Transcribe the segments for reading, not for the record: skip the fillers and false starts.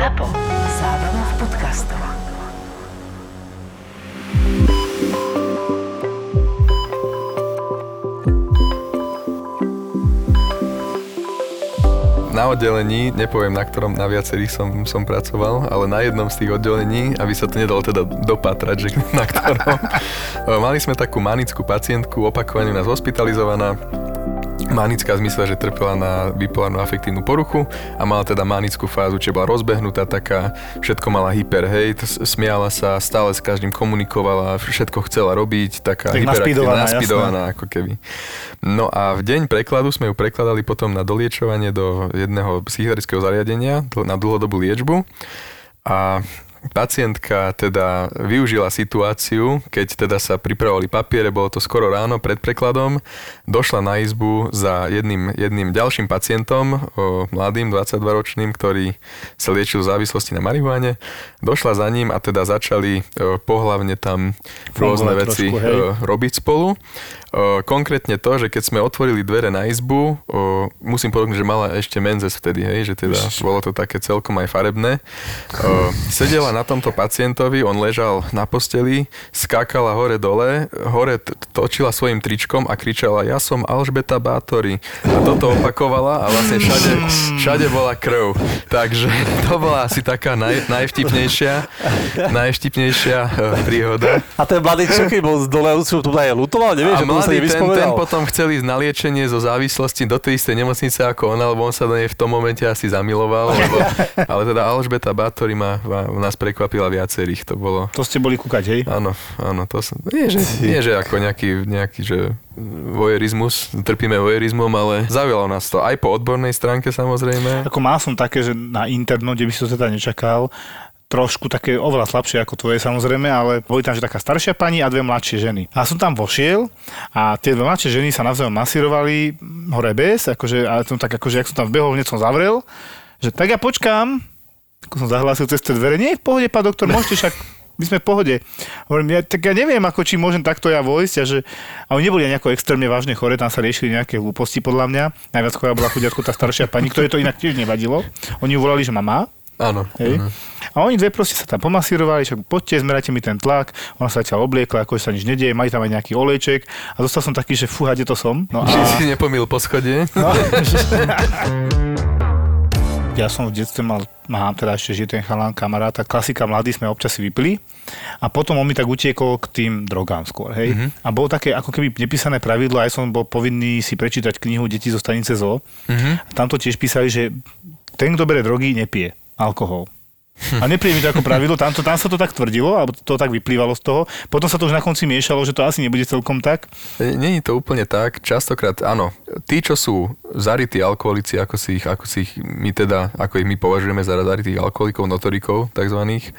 ZAPO. Zábava v podcastoch. Na oddelení, nepoviem na ktorom, na viacerých som pracoval, ale na jednom z tých oddelení, aby sa to nedalo teda dopatrať, že na ktorom. Mali sme takú manickú pacientku, opakovane nás hospitalizovaná. Manická v zmysle, že trpela na bipolárnu afektívnu poruchu a mala teda manickú fázu, čiže bola rozbehnutá taká, všetko mala hyperhejt, smiala sa, stále s každým komunikovala, všetko chcela robiť, taká tak hyperaktívna, naspidovaná ako keby. No a v deň prekladu sme ju prekladali potom na doliečovanie do jedného psychiatrického zariadenia, na dlhodobú liečbu a pacientka teda využila situáciu, keď teda sa pripravovali papiere, bolo to skoro ráno pred prekladom, došla na izbu za jedným ďalším pacientom, mladým 22-ročným, ktorý sa liečil v závislosti na marihuáne. Došla za ním a teda začali pohlavne tam rôzne veci robiť spolu. Konkrétne to, že keď sme otvorili dvere na izbu, musím povedať, že mala ešte menzes vtedy, hej, že teda bolo to také celkom aj farebné. Sedela na tomto pacientovi, on ležal na posteli, skákala hore-dole, hore točila svojim tričkom a kričala, ja som Alžbeta Bátori. A toto opakovala a vlastne všade bola krv. Takže to bola asi taká najvtipnejšia príhoda. A ten mladý čuký bol z dole, to aj lutoval, nevieš, že to sa nevyspovedal. Ten potom chcel ísť na liečenie zo závislosti do tej istej nemocnice ako ona, lebo on sa do nej v tom momente asi zamiloval, ale teda Alžbeta Bátori nás prekvapila viacerých, to bolo. To ste boli kúkať, hej? Áno, to som. Nie, že ako nejaký že vojerizmus, trpíme vojerizmom, ale zaujalo nás to aj po odbornej stránke samozrejme. Ako mal som také, že na interno, kde by som teda nečakal, trošku také oveľa slabšie ako tvoje samozrejme, ale boli tam že taká staršia pani a dve mladšie ženy. A som tam vošiel a tie dve mladšie ženy sa navzájom masírovali hore bez, akože, ale som tak akože, ak som tam vbehol, hneď som zavrel, že tak ja počkám, ako som zahlásil cez tie dvere, nie je v pohode, pán doktor, môžete však, my sme v pohode. Hovorím, ja neviem, ako či môžem takto ja vojsť a že a oni neboli nejako extrémne vážne choré, tam sa riešili nejaké hlúposti podľa mňa. Najviac chorá bola chudiatko tá staršia pani, ktorej to inak tiež nevadilo. Oni ju volali, že mama. Áno. A oni dve proste sa tam pomasírovali, však poďte, zmerajte mi ten tlak, ona sa ťa obliekla, akože sa nič nedieje, mali tam aj nejaký olejček a zostal som taký, že fúha, kde to som. No a si nepomýl po schode. No. Ja som v detstve mám teda ešte žije ten chalán kamaráta, klasika mladí sme občas vypili a potom on mi tak utiekol k tým drogám skôr, hej. Mm-hmm. A bolo také ako keby nepísané pravidlo, aj som bol povinný si prečítať knihu Deti zo stanice ZO. Mm-hmm. A tam to tiež písali, že ten, kto bere drogy, nepije alkohol. A nepríje mi to ako pravidlo, tam sa to tak tvrdilo, alebo to tak vyplývalo z toho. Potom sa to už na konci miešalo, že to asi nebude celkom tak. Není to úplne tak. Častokrát, áno, tí, čo sú zarytí alkoholici, ako ich my považujeme za zarytých alkoholikov, notorikov, takzvaných,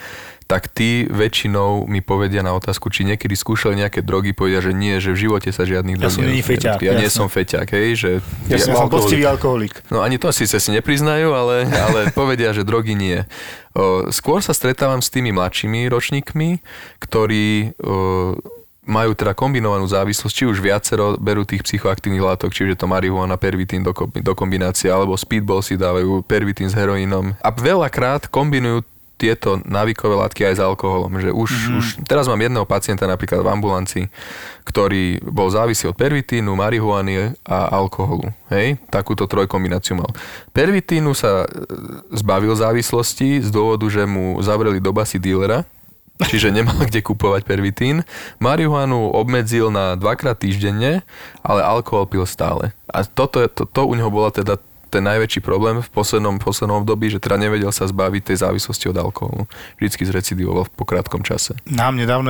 tak tí väčšinou mi povedia na otázku, či niekedy skúšali nejaké drogy, povedia, že nie, že v živote sa žiadnych drog feťák. Ja nie som feťák, hej, že ja som poctivý alkoholik. No ani to si nepriznajú, ale povedia, že drogy nie. Skôr sa stretávam s tými mladšími ročníkmi, ktorí majú teda kombinovanú závislosť, či už viacero berú tých psychoaktívnych látok, čiže to marihuana, pervitín do kombinácie, alebo speedball si dávajú, pervitín s heroínom. A veľakrát kombinujú tieto návykové látky aj s alkoholom. Že už teraz mám jedného pacienta napríklad v ambulancii, ktorý bol závislý od pervitínu, marihuany a alkoholu. Hej? Takúto trojkombináciu mal. Pervitínu sa zbavil závislosti z dôvodu, že mu zavreli do basy dílera, čiže nemal kde kupovať pervitín. Marihuanu obmedzil na 2x týždenne, ale alkohol pil stále. A toto u neho bola teda ten najväčší problém v poslednom období, že teda nevedel sa zbaviť tej závislosti od alkoholu. Vždycky zrecidivoval po krátkom čase. Nám nedávno,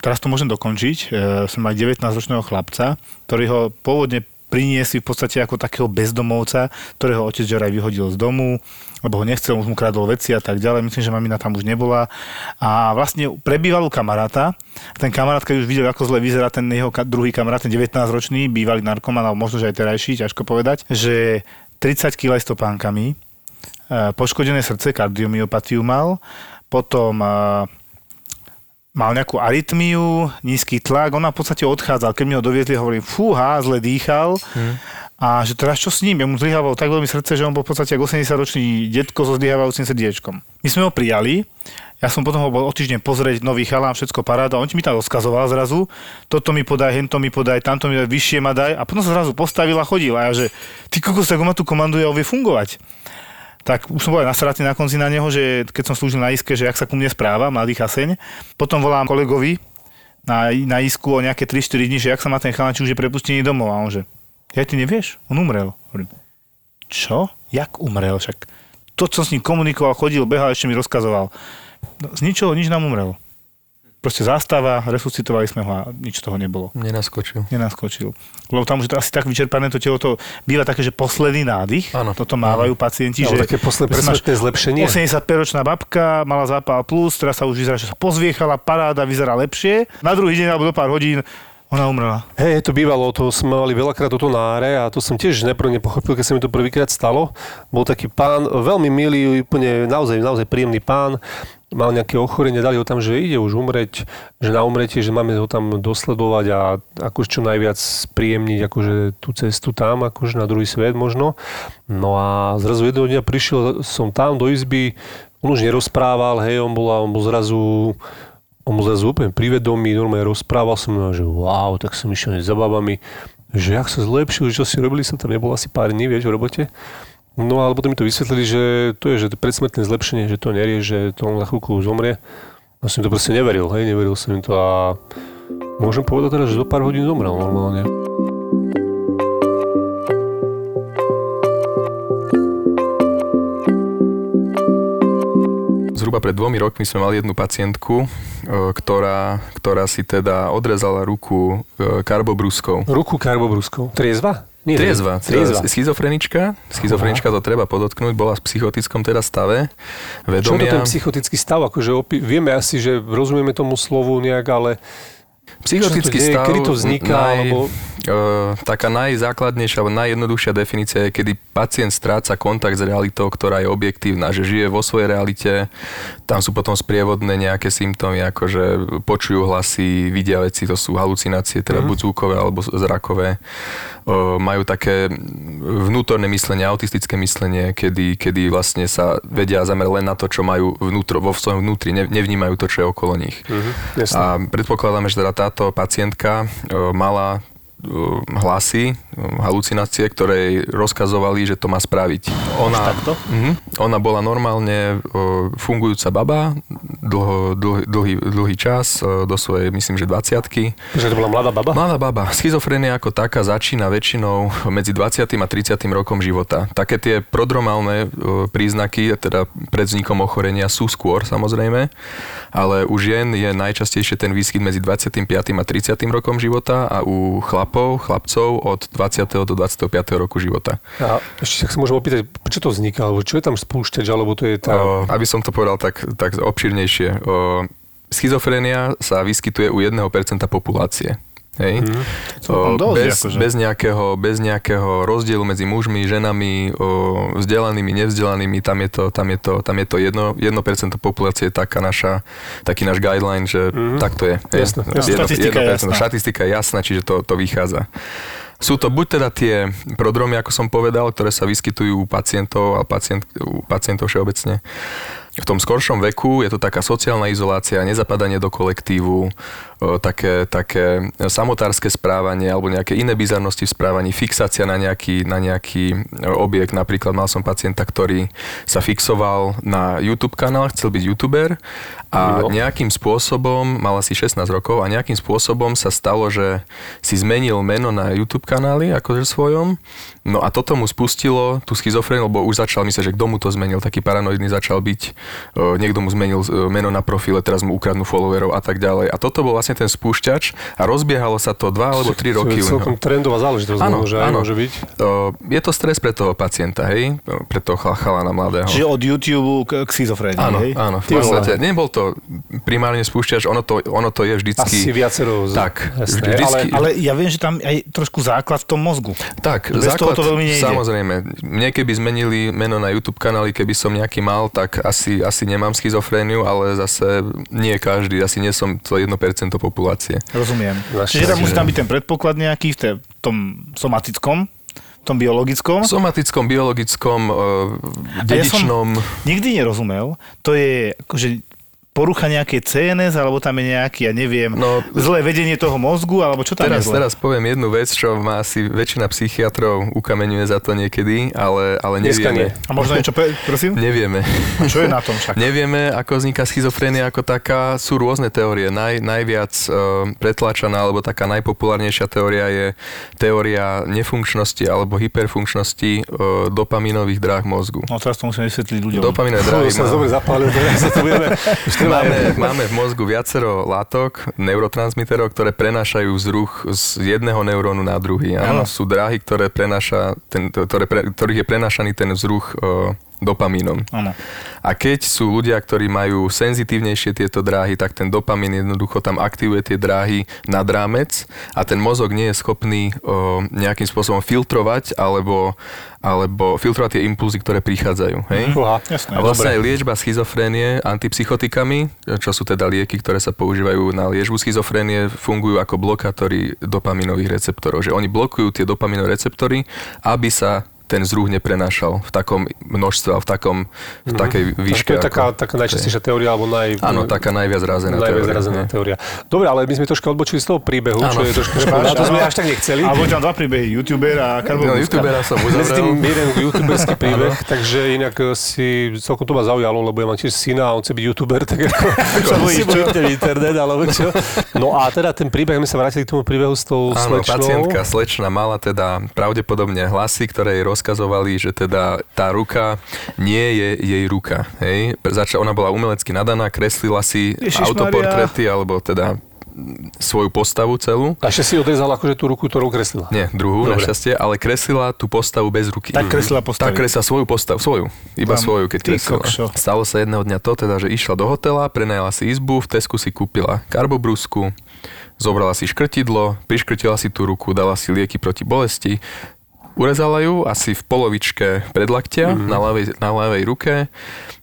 teraz to môžem dokončiť, som mal 19-ročného chlapca, ktorý ho pôvodne priniesli v podstate ako takého bezdomovca, ktorého otec Žeraj vyhodil z domu, lebo ho nechcel, už mu krádol veci a tak ďalej. Myslím, že mamina tam už nebola. A vlastne prebýval u kamaráta. Ten kamarát, keď už videl, ako zle vyzerá ten jeho druhý kamarát, ten 19-ročný, bývalý narkoman, alebo možno, že aj terajší, ťažko povedať, že 30 kg aj stopánkami, poškodené srdce, kardiomyopatiu mal, potom mal nejakú arytmiu, nízky tlak, on v podstate odchádzal, keď mi ho doviezli, hovorím, fúha, zle dýchal A že teraz čo s ním? Ja mu zlyhávalo tak veľmi srdce, že on bol v podstate ako 80-ročný detko so zlyhávajúcim srdiečkom. My sme ho prijali, ja som potom ho bol o týždeň pozrieť, nový chalán, všetko paráda, on mi tam rozkazoval zrazu, toto mi podaj, hento mi podaj, tamto mi daj, vyššie ma daj a potom sa zrazu postavil a chodil a ja, že ty kokos, ako ma tu komanduje, on vie fungovať. Tak už som bol aj nasratný na konci na neho, že keď som slúžil na iske, že jak sa ku mne správa, mladý chaseň. Potom volám kolegovi na isku o nejaké 3-4 dní, že jak sa má ten chalán, či už je prepustený domov a on, že ja ty nevieš, on umrel. Hovorím, čo? Jak umrel? Však to, čo som s ním komunikoval, chodil, behal, ešte mi rozkazoval. Z ničoho nič nám umrel. Proste zástava, resuscitovali sme ho a nič toho nebolo. Nenaskočil. Lebo tam už je to asi tak vyčerpané, to telo to býva také, že posledný nádych. Áno. Toto mávajú pacienti, že... Také posledné presvedčné zlepšenie. 85-ročná babka, mala zápal plus, teraz sa už vyzerá, že sa pozviechala, paráda, vyzerá lepšie. Na druhý deň alebo do pár hodín ona umrela. Hej, to bývalo, to sme mali veľakrát toto náre a to som tiež nepochopil, keď sa mi to prvýkrát stalo. Bol taký pán, veľmi milý, úplne naozaj príjemný pán, mal nejaké ochorenie, dali ho tam, že ide už umreť, že na umretie, že máme ho tam dosledovať a akože čo najviac príjemniť akože tú cestu tam, akože na druhý svet možno. No a zrazu jedného dňa prišiel som tam do izby, on už nerozprával, hej, on bol zrazu úplne privedomý, normálne rozprával som mnou, že wow, tak som išiel za babami, že jak sa zlepšil, že čo si robili, som tam nebol asi pár dní, vieš, v robote. No ale potom mi to vysvetlili, že to je že predsmrtné zlepšenie, že to nerie, že to on za chvíľku zomrie. No som to proste neveril, hej, neveril som im to a môžem povedať teraz, že do pár hodín zomrel normálne. Zhruba pred 2 rokmi sme mali jednu pacientku, ktorá si teda odrezala ruku karbobruskou. Ruku karbobruskou? Triezva? Nie, triezva. Schizofrenička, to treba podotknúť, bola v psychotickom teda stave. Vedomia. Čo je ten psychotický stav? Akože vieme asi, že rozumieme tomu slovu nejak, ale... Psychotický stav, kedy to vzniká, taká najzákladnejšia alebo najjednoduchšia definícia je, kedy pacient stráca kontakt s realitou, ktorá je objektívna, že žije vo svojej realite, tam sú potom sprievodné nejaké symptómy, ako že počujú hlasy, vidia veci, to sú halucinácie, teda buď zvukové alebo zrakové. Majú také vnútorné myslenie, autistické myslenie, kedy vlastne sa vedia zamerať len na to, čo majú vo svojom vnútri, nevnímajú to, čo je okolo nich. A predpokladáme, že teda táto pacientka mala hlasy, halucinácie, ktoré rozkazovali, že to má spraviť. Ona bola normálne fungujúca baba, dlhý čas, do svojej, myslím, že 20-ky. Že to bola mladá baba? Mladá baba. Schizofrenia ako taká začína väčšinou medzi 20. a 30. rokom života. Také tie prodromálne príznaky, teda pred vznikom ochorenia sú skôr, samozrejme, ale u žien je najčastejšie ten výskyt medzi 25. a 30. rokom života a u chlapcov od 20. do 25. roku života. A ešte tak sa môžem opýtať, čo to vzniká, alebo čo je tam spúšťač, alebo to je tá... Aby som to povedal tak obširnejšie. Schizofrenia sa vyskytuje u 1% populácie. Hej? Bez nejakého rozdielu medzi mužmi, ženami, vzdelanými, nevzdelanými, tam je to 1% populácie, taký náš guideline, že tak to je. Štatistika je jasná, čiže to vychádza. Sú to buď teda tie prodromy, ako som povedal, ktoré sa vyskytujú u pacientov a u pacientov všeobecne. V tom skoršom veku je to taká sociálna izolácia, nezapadanie do kolektívu, také samotárske správanie alebo nejaké iné bizarnosti v správaní, fixácia na nejaký objekt. Napríklad mal som pacienta, ktorý sa fixoval na YouTube kanál, chcel byť youtuber a nejakým spôsobom, mal asi 16 rokov a nejakým spôsobom sa stalo, že si zmenil meno na YouTube kanáli, akože svojom. No a toto mu spustilo tú schizofréniu, lebo už začal myslieť, že kto mu to zmenil, taký paranoidný začal byť, niekto mu zmenil meno na profile, teraz mu ukradnú followerov a tak ďalej. A toto bol vlastne ten spúšťač a rozbiehalo sa to 2 alebo 3 roky. Celkom trendová záležitosť, môže byť. Je to stres pre toho pacienta, hej? Pre toho chalana mladého. Čiže od YouTube k schizofrénii, hej? Áno, v podstate. Nebol to primárne spúšťač, ono to je vždycky... Asi viacero. Tak. Ale ja viem, že tam aj trošku základ v tom mozgu. Tak, to veľmi nejde. Samozrejme. Mne keby zmenili meno na YouTube kanály, keby som nejaký mal, tak asi nemám schizofréniu, ale zase nie každý. Asi nie som to 1% populácie. Rozumiem. Čiže tam musí tam byť ten predpoklad nejaký v tom somatickom, v tom biologickom. Somatickom, biologickom, dedičnom. Ja som nikdy nerozumel. To je akože porucha nejaké CNS, alebo tam je nejaký, ja neviem, zlé vedenie toho mozgu, alebo čo tam je zlé? Teraz poviem jednu vec, čo má asi väčšina psychiatrov ukameňuje za to niekedy, ale nevieme. A možno niečo, prosím? Nevieme. A čo je na tom však? Nevieme, ako vzniká schizofrénia ako taká. Sú rôzne teórie. Najviac pretláčaná, alebo taká najpopulárnejšia teória je teória nefunkčnosti alebo hyperfunkčnosti dopaminových dráh mozgu. No teraz to musíme vysvetliť ľuďom. Dopaminové dráhy Máme v mozgu viacero látok, neurotransmiterov, ktoré prenášajú vzruch z jedného neurónu na druhý. Áno, sú dráhy, ktorých je prenášaný ten vzruch dopamínom. Áno. A keď sú ľudia, ktorí majú senzitívnejšie tieto dráhy, tak ten dopamín jednoducho tam aktivuje tie dráhy nad rámec a ten mozog nie je schopný nejakým spôsobom filtrovať alebo filtrovať tie impulzy, ktoré prichádzajú. Hej? Jasné, a vlastne aj liečba schizofrénie antipsychotikami, čo sú teda lieky, ktoré sa používajú na liečbu schizofrénie, fungujú ako blokátori dopaminových receptorov. Že oni blokujú tie dopaminové receptory, aby sa ten vzruch neprenášal v takom množstve a v takej výške. To je taká najčastejšia teória, alebo áno, taká najviac razená teória. Dobre, ale my sme trošku odbočili z toho príbehu, čo je trošku škoda. To sme až tak nechceli. Alebo tam dva príbehy, YouTuber a Karbobuska. No, YouTubera som uzavrel. Medzi tým jeden YouTuberský príbeh, takže inak si celkom to ma zaujalo, lebo ja mám tiež syna a on chce byť YouTuber, tak ako si bojíte internet, alebo čo. No a teda ten príbeh, my sa vrátili k tomu príbehu s tou slečnou. Pacientka slečna mala teda pravdepodobne hlasy, ktoré jej rozkazovali, že teda tá ruka nie je jej ruka. Hej? Ona bola umelecky nadaná, kreslila si autoportréty, alebo teda svoju postavu celú. A ešte si odrezala akože tú ruku, ktorú kreslila. Nie, druhú, našťastie, ale kreslila tú postavu bez ruky. Tak kreslila postavu. Tak kreslila svoju postavu, iba svoju, keď kreslila. Stalo sa jedného dňa to, teda, že išla do hotela, prenajala si izbu, v Tesku si kúpila karbobrusku, zobrala si škrtidlo, priškrtila si tú ruku, dala si lieky proti bolesti, urezala ju asi v polovičke predlaktia na ľavej ruke.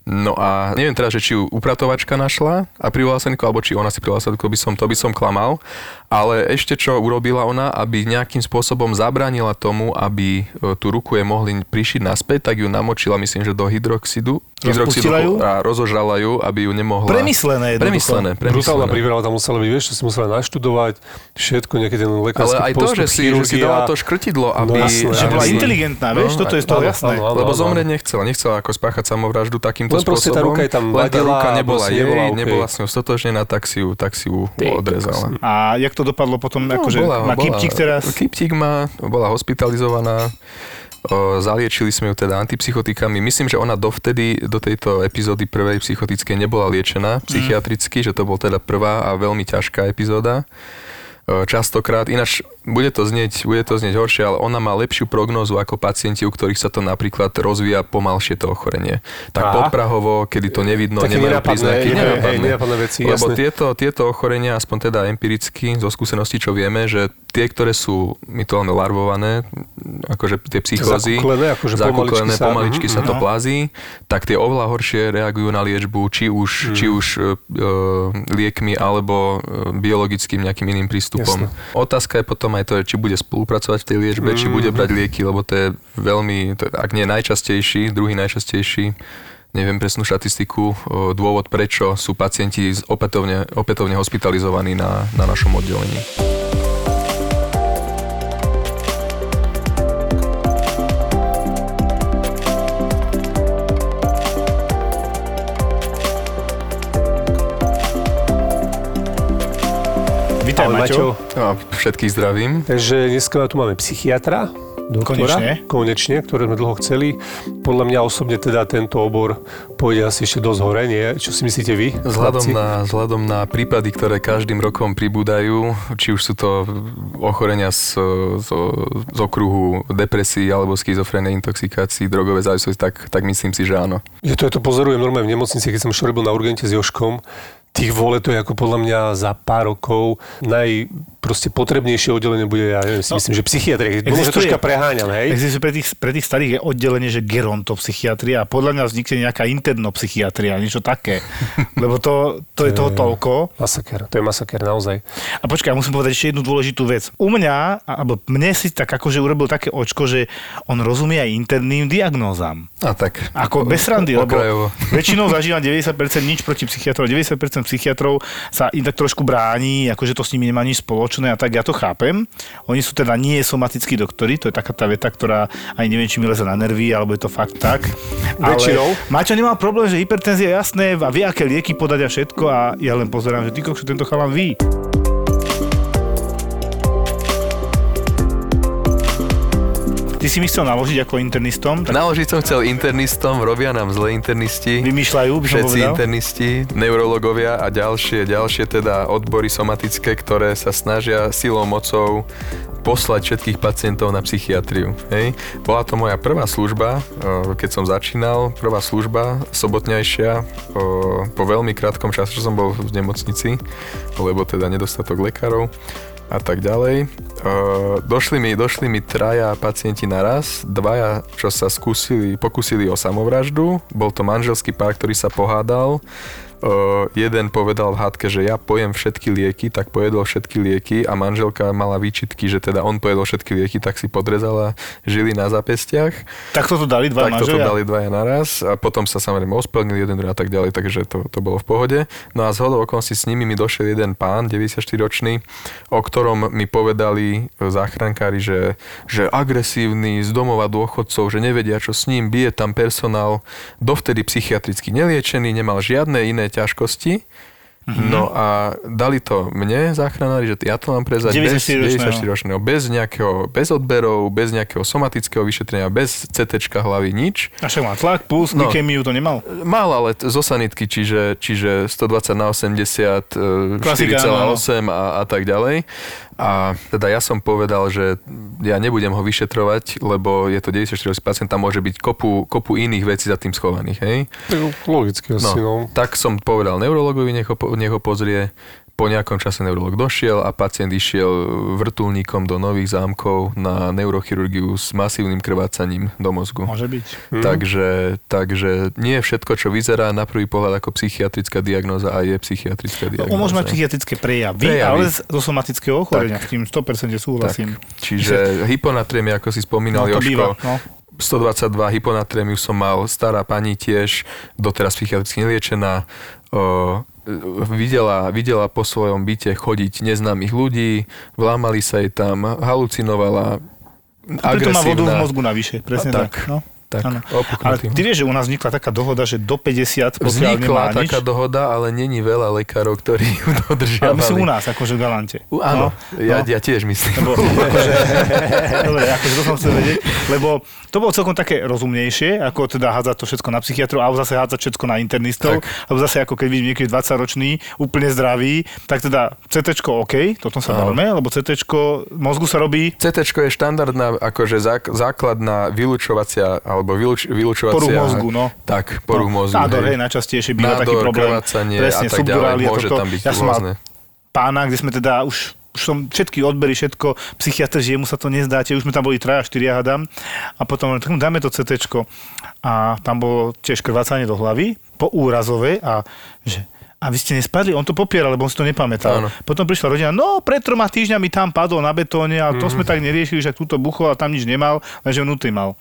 No a neviem teraz, že či ju upratovačka našla a prihlásenku, alebo či ona si prihlásenku, to by som klamal. Ale ešte čo urobila ona, aby nejakým spôsobom zabránila tomu, aby tú ruku jej mohli prišiť naspäť, tak ju namočila, myslím, že do hydroxidu. Rozpustila ju? A rozožrala ju, aby ju nemohla... Premyslené. Brutálna príprava tam musela byť, vieš, čo si musela naštudovať, všetko, nejaký ten lekársky postup. Ale aj to, že si dala to škrtidlo, aby... No, že bola inteligentná, vieš, toto je z toho jasné. Lebo zomrieť nechcela ako spáchať samovraždu takýmto spôsobom. Len proste tá ruka je tam vadila, nebola s ňou stotožnená, tak si ju odrezala. A jak to dopadlo potom, akože má kyptík teraz? Kyptík má, bola hospitalizovaná. Zaliečili sme ju teda antipsychotikami. Myslím, že ona dovtedy, do tejto epizódy prvej psychotickej nebola liečená psychiatricky, že to bol teda prvá a veľmi ťažká epizóda. Častokrát, ináč bude to znieť horšie, ale ona má lepšiu prognózu ako pacienti, u ktorých sa to napríklad rozvíja pomalšie to ochorenie. Tak podprahovo, kedy to nevidno, nemajú príznaky, nenápadné veci. Lebo tieto ochorenia, aspoň teda empiricky, zo skúseností, čo vieme, že tie, ktoré sú mytuálne larvované, akože tie psychózy, zakúklené, pomaličky sa to plazí, tak tie oveľa horšie reagujú na liečbu, či už liekmi, alebo biologickým nejakým iným prístupom. Jasne. Otázka je potom aj to, či bude spolupracovať v tej liečbe, či bude brať lieky, lebo to je veľmi, ak nie najčastejší, druhý najčastejší, neviem presnú štatistiku, dôvod, prečo sú pacienti opätovne hospitalizovaní na našom oddelení. Vítaj, Maťo. Všetkých zdravím. Takže dneska tu máme psychiatra, doktora. Konečne, ktoré sme dlho chceli. Podľa mňa osobne teda tento obor pôjde asi ešte dosť hore, nie? Čo si myslíte vy? Vzhľadom na prípady, ktoré každým rokom pribúdajú, či už sú to ochorenia z okruhu depresií alebo schizofrénie, intoxikácií, drogové závislosti, tak myslím si, že áno. Ja to pozorujem normálne v nemocnici, keď som ešte robil na urgente s Jožkom. Tých vole to je ako podľa mňa za pár rokov proste potrebnejšie oddelenie bude, ja neviem, si myslím, že psychiatria. Môže troška preháňam, hej? Existuje pre tých starých je oddelenie, že gerontopsychiatria a podľa mňa vznikne nejaká internopsychiatria, niečo také. Lebo to je toho toľko. Masaker, to je masaker, naozaj. A počkaj, musím povedať ešte jednu dôležitú vec. U mňa, alebo mne si tak akože urobil také očko, že on rozumie aj interným diagnózam. A tak. Ako bez randy, lebo väčšinou zažívam 90% nič proti psychiatrov, 90% psychiatrov sa im tak trošku bráni, akože to s nimi nemá nič spoločné a tak, ja to chápem. Oni sú teda nie somatickí doktori, to je taká tá veta, ktorá aj neviem, či mi leze na nervy, alebo je to fakt tak. Väčšinou. Maťo nemal problém, že hypertenzia je jasné a vie, aké lieky podať a všetko a ja len pozerám, že ty kokšo, tento chalan ví. Ty si mi chcel naložiť ako internistom? Tak... Naložiť som chcel internistom, robia nám zle internisti. Vymýšľajú, by som povedal. Internisti, neurologovia a ďalšie teda odbory somatické, ktoré sa snažia silou mocou poslať všetkých pacientov na psychiatriu. Hej. Bola to moja prvá služba, keď som začínal, prvá služba, sobotnejšia, po veľmi krátkom čase, čo som bol v nemocnici, lebo teda nedostatok lekárov a tak ďalej. Došli mi traja pacienti naraz, dvaja, čo sa pokúsili o samovraždu, bol to manželský pár, ktorý sa pohádal, jeden povedal v hádke, že ja pojem všetky lieky, tak pojedol všetky lieky a manželka mala výčitky, že teda on pojedol všetky lieky, tak si podrezala žily na zápestiach. Takto to dali dvaja manželia? Takto to dali dvaja naraz a potom sa samozrejme ospelnili jeden druhý a tak ďalej, takže to bolo v pohode. No a zhodou okolností s nimi mi došiel jeden pán, 94-ročný, o ktorom mi povedali záchrankári, že agresívny, z domova dôchodcov, že nevedia, čo s ním, bije tam personál, dovtedy psychiatricky neliečený, nemal žiadne iné ťažkosti. Mm-hmm. No a dali to mne záchranári, že ja to mám prezať 94-ročného. Bez odberov, bez nejakého somatického vyšetrenia, bez CTčka hlavy, nič. A však má tlak, puls, glykémiu to nemal? Mal, ale zo sanitky, čiže 120/80, 4,8 a tak ďalej. A teda ja som povedal, že ja nebudem ho vyšetrovať, lebo je to 94-ročný pacient, tam môže byť kopu iných vecí za tým schovaných, hej? Logicky asi, no. Tak som povedal neurologovi, nech ho pozrie. Po nejakom čase neurolog došiel a pacient išiel vrtuľníkom do Nových Zámkov na neurochirurgiu s masívnym krvácaním do mozgu. Môže byť. Takže nie všetko, čo vyzerá na prvý pohľad ako psychiatrická diagnóza a je psychiatrická diagnóza. No, môže mať psychiatrické prejavy, ale zo somatického ochorenia, s tým 100% súhlasím. Tak. Čiže hyponatrémia, ako si spomínal, no, Jožko, býva, no. 122 hyponatrémiu som mal, stará pani tiež, doteraz psychiatricky neliečená, videla po svojom byte chodiť neznámych ľudí, vlámali sa jej tam, halucinovala, agresívna. To má vodu v mozgu navyše, presne tak. No? Tak, ale ty vieš, že u nás vznikla taká dohoda, že do 50 pokiaľ nemá nič. Vznikla taká dohoda, ale není veľa lekárov, ktorí ju dodržiavali. Ale myslím u nás, akože v Galante. Áno, ja tiež myslím. Akože to som chcel vedieť, lebo to bolo celkom také rozumnejšie, ako teda hádzať to všetko na psychiatru, alebo zase hádzať všetko na internistov, alebo zase ako keď vidím niekedy 20-ročný, úplne zdravý, tak teda CTčko OK, toto sa bavíme, lebo CTčko mozgu sa robí... CTčko je štandardná, akože základná vylučovacia alebo vylučovacia... Poruch mozgu, no. Tak, poruch mozgu. Nádor, hej, najčastejšie býva taký problém. Nádor, krvácanie a tak ďalej, môže tam byť rôzne. Pána, kde sme teda už som všetky odbery, všetko, psychiatr, že mu sa to nezdáte, už sme tam boli 3 a 4, hádam, a potom tak dáme to CTčko. A tam bolo tiež krvácanie do hlavy, po úrazovej a vy ste nespadli? On to popieral, lebo on si to nepamätal. Áno. Potom prišla rodina, no pred 3 týždňami tam padol na betóne a to sme tak neriešili, že túto buchol a tam nič nemal, lenže vnútri mal.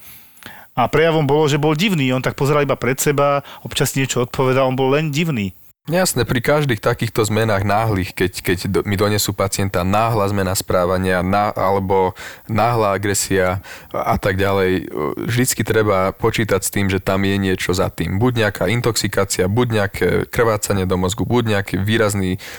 A prejavom bolo, že bol divný. On tak pozeral iba pred seba, občas niečo odpovedal, on bol len divný. Jasné, pri každých takýchto zmenách náhlych, keď mi donesú pacienta náhla zmena správania alebo náhla agresia a tak ďalej, vždycky treba počítať s tým, že tam je niečo za tým. Buď nejaká intoxikácia, buď nejaké krvácanie do mozgu, buď nejaký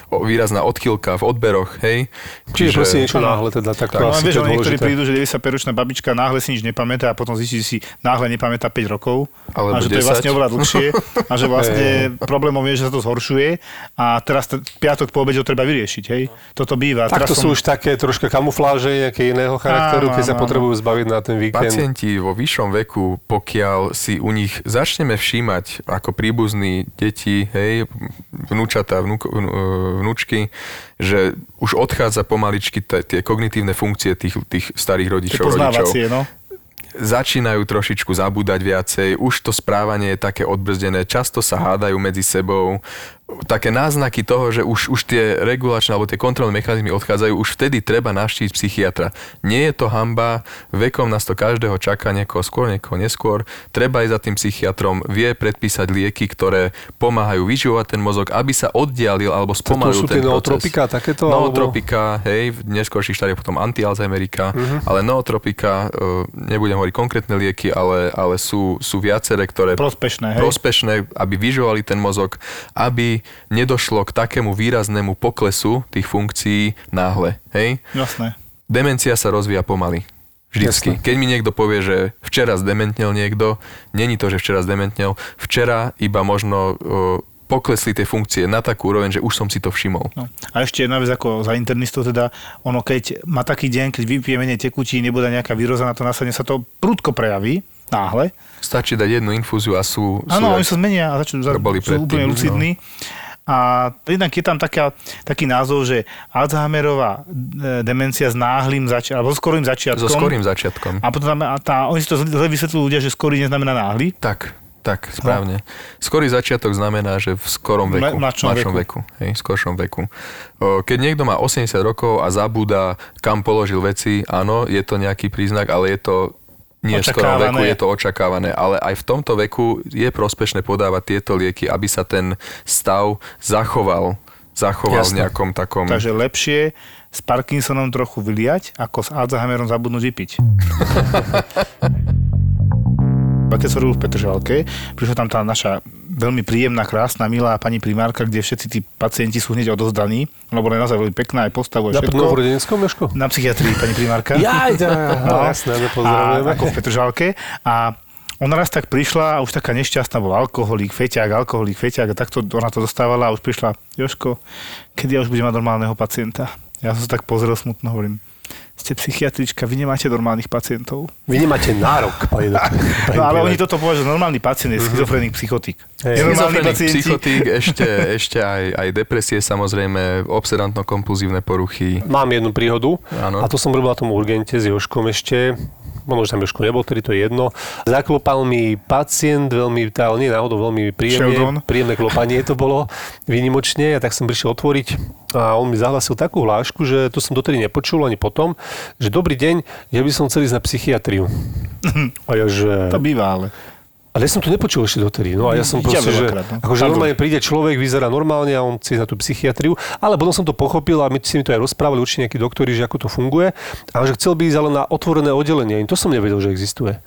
výrazná odchýlka v odberoch, hej? Čiže proste niečo náhle teda takto. No, vieš, niektorí prídu, že 95-ročná babička náhle si nič nepamätá a potom zistí, že si náhle nepamätá 5 rokov. Alebo a že 10. To je vlastne oveľa dlhšie a že vlastne problémom je, že sa to zhoršuje. zhoršuje a teraz piatok po obede ho treba vyriešiť, hej? Toto býva. Tak to sú už také troška kamufláže, nejaké iného charakteru, keď sa potrebujú zbaviť na ten víkend. Pacienti vo vyššom veku, pokiaľ si u nich začneme všímať ako príbuzní deti, hej, vnúčata, vnúčky, že už odchádza pomaličky tie kognitívne funkcie tých starých rodičov, rodičov. No? Začínajú trošičku zabúdať viacej, už to správanie je také odbrzdené, často sa hádajú medzi sebou. Také náznaky toho, že už tie regulačné alebo tie kontrolné mechanizmy odchádzajú, už vtedy treba navštíviť psychiatra. Nie je to hanba, vekom nás to každého čaká, niekoho skôr, niekoho neskôr. Treba ísť za tým psychiatrom, vie predpísať lieky, ktoré pomáhajú vyživovať ten mozog, aby sa oddialil alebo spomalil ten proces. To sú tie nootropika, takéto? Nootropika, hej, v neskôrších štádiách potom anti-Alzheimerika, ale nootropika, nebudem hovoriť konkrétne lieky, ale sú viaceré, ktoré prospešné, aby vyživovali ten mozog, aby nedošlo k takému výraznému poklesu tých funkcií náhle. Hej? Jasné. Demencia sa rozvíja pomaly. Vždycky. Jasné. Keď mi niekto povie, že včera zdementnil niekto, není to, že včera zdementnil. Včera iba možno poklesli tie funkcie na takú úroveň, že už som si to všimol. No. A ešte jedna vec ako za internistov, teda ono keď má taký deň, keď vypije menej tekutí, nebude nejaká výroza na to následne, sa to prudko prejaví. Náhle. Stačí dať jednu infúziu a sú... Áno, oni sa zmenia a začnú sú úplne lucidní. No. A jednak je tam taký názov, že Alzheimerová demencia s náhlym začiatkom, alebo so skorým začiatkom. A potom oni si to zle vysvetľujú ľudia, že skorý neznamená náhly. Tak, správne. Skorý začiatok znamená, že v skorom veku. Mladšom veku. Hej, skoršom veku. Keď niekto má 80 rokov a zabúda, kam položil veci, áno, je to nejaký príznak, ale je to... Nie v skorom veku, je to očakávané, ale aj v tomto veku je prospešné podávať tieto lieky, aby sa ten stav zachoval v nejakom takom... Takže lepšie s Parkinsonom trochu vyliať, ako s Alzheimerom zabudnúť vypiť. A keď som robil v Petržalke, prišla tam tá naša veľmi príjemná, krásna, milá pani primárka, kde všetci tí pacienti sú hneď odozdaní, lebo ona je naozaj veľmi pekná, aj postavu, aj všetko. Na novorodenskom meško? Na psychiatrii, pani primárka. Jasné, pozdravujeme. Ako v Petržalke. A ona raz tak prišla, a už taká nešťastná, bol alkoholík, feťák, a takto ona to dostávala a už prišla, Jožko, kedy ja už budem mať normálneho pacienta? Ja som sa tak pozrel smutno, hovorím. Ste psychiatrička, vy nemáte normálnych pacientov. Vy nemáte nárok. No ale oni toto povedali, že normálny pacient je schizofrenik psychotík. Schizofrenik psychotík, ešte aj depresie samozrejme, obsedantno-kompulzívne poruchy. Mám jednu príhodu, áno. A to som robil na tom urgente s Jožkom ešte. Možno, že tam Jožko nebol, ktorý to je jedno. Zaklopal mi pacient, veľmi príjemne. Sheldon. Príjemné klopanie to bolo, výnimočne. A tak som prišiel otvoriť a on mi zahlasil takú hlášku, že to som dotedy nepočul ani potom, že dobrý deň, ja by som chcel ísť na psychiatriu. A ja, že... To býva, ale... Ale ja som to nepočul ešte dotedy. No a ja som proste, že akože normálne príde človek, vyzerá normálne a on chce na tú psychiatriu. Ale potom som to pochopil a my si mi to aj rozprávali určite nejakí doktori, že ako to funguje. A že chcel by ísť ale na otvorené oddelenie. To som nevedel, že existuje.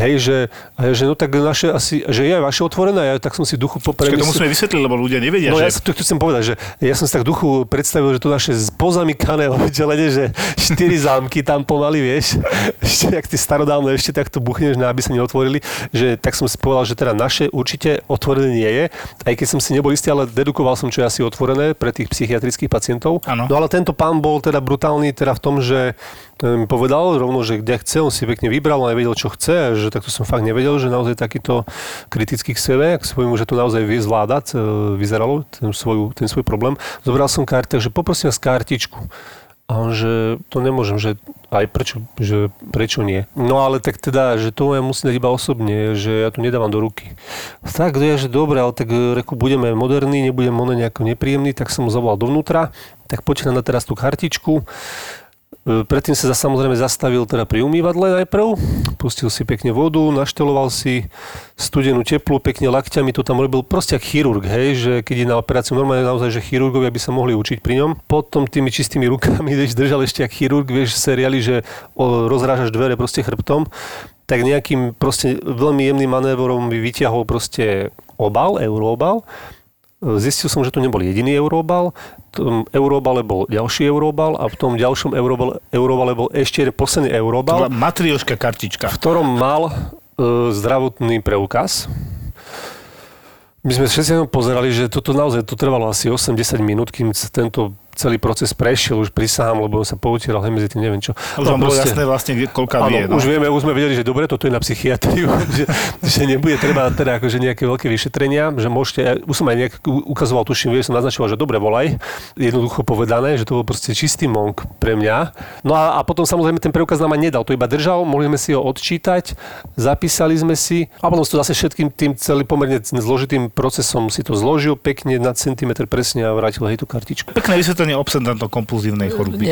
Hej, že no tak naše asi, že je vaše otvorené, ja tak som si duchu popremyslel. To musíme vysvetliť, lebo ľudia nevedia, no, že... No ja som to chcem povedať, že ja som si tak duchu predstavil, že to naše pozamykané oddelenie, že 4 zámky tam pomaly, vieš. Ešte jak ty starodávne ešte takto buchneš, aby sa neotvorili, že tak som si povedal, že teda naše určite otvorené nie je, aj keď som si nebol istý, ale dedukoval som, čo je asi otvorené pre tých psychiatrických pacientov. Ano. No ale tento pán bol teda brutálny teda v tom, že mi povedal rovno, že kde chce, on si pekne vybral, on aj vedel, čo chce, že takto som fakt nevedel, že naozaj takýto kritický k sebe, k svojmu, že to naozaj vie zvládať, vyzeralo ten svoj problém. Zobral som kartu, takže poprosím vás kartičku. A on, že to nemôžem, že aj prečo nie. No ale tak teda, že to ja musím dať iba osobne, že ja tu nedávam do ruky. Tak, že dobre, ale tak reku, budeme moderní, nebudem nejako nepríjemný, tak som mu zavolal dovnútra, tak poďte na teraz tú kartičku. Predtým sa samozrejme zastavil teda pri umývadle najprv, pustil si pekne vodu, našteloval si studenú teplú, pekne lakťami, to tam robil proste ako chirurg, hej, že keď je na operáciu normálne naozaj, že chirurgovia by sa mohli učiť pri ňom. Potom tými čistými rukami, vieš, držal ešte ako chirurg, vieš, seriály, že rozrážaš dvere proste chrbtom, tak nejakým proste veľmi jemným manévorom vyťahol proste euroobal. Zistil som, že to nebol jediný eurobal. V eurobale bol ďalší eurobal a v tom ďalšom eurobale bol ešte jeden posledný eurobal. Matrioška kartička. V ktorom mal zdravotný preukaz. My sme všetci pozerali, že toto naozaj to trvalo asi 8-10 minút, kým tento celý proces prešiel už prisahám, lebo on sa poutíral medzi tým neviem čo. Už vám bolo jasné vlastne, koľká vie. Áno, už vieme, už sme vedeli, že dobre, toto je na psychiatriu, že nebude treba teda akože nejaké veľké vyšetrenia, že môžete, už som aj nejak ukazoval, tuším, že som naznačoval, že dobre, volaj, jednoducho povedané, že to bol proste čistý monk pre mňa. No a potom samozrejme ten preukaz nám aj nedal, to iba držal, mohli sme si ho odčítať, zapísali sme si a potom to zase všetkým tým celý pomerne zložitým procesom si to zložil pekne na centimetr presne a vrátil jej tú kartičku. Pekné obsedantno-kompulzívnej choroby.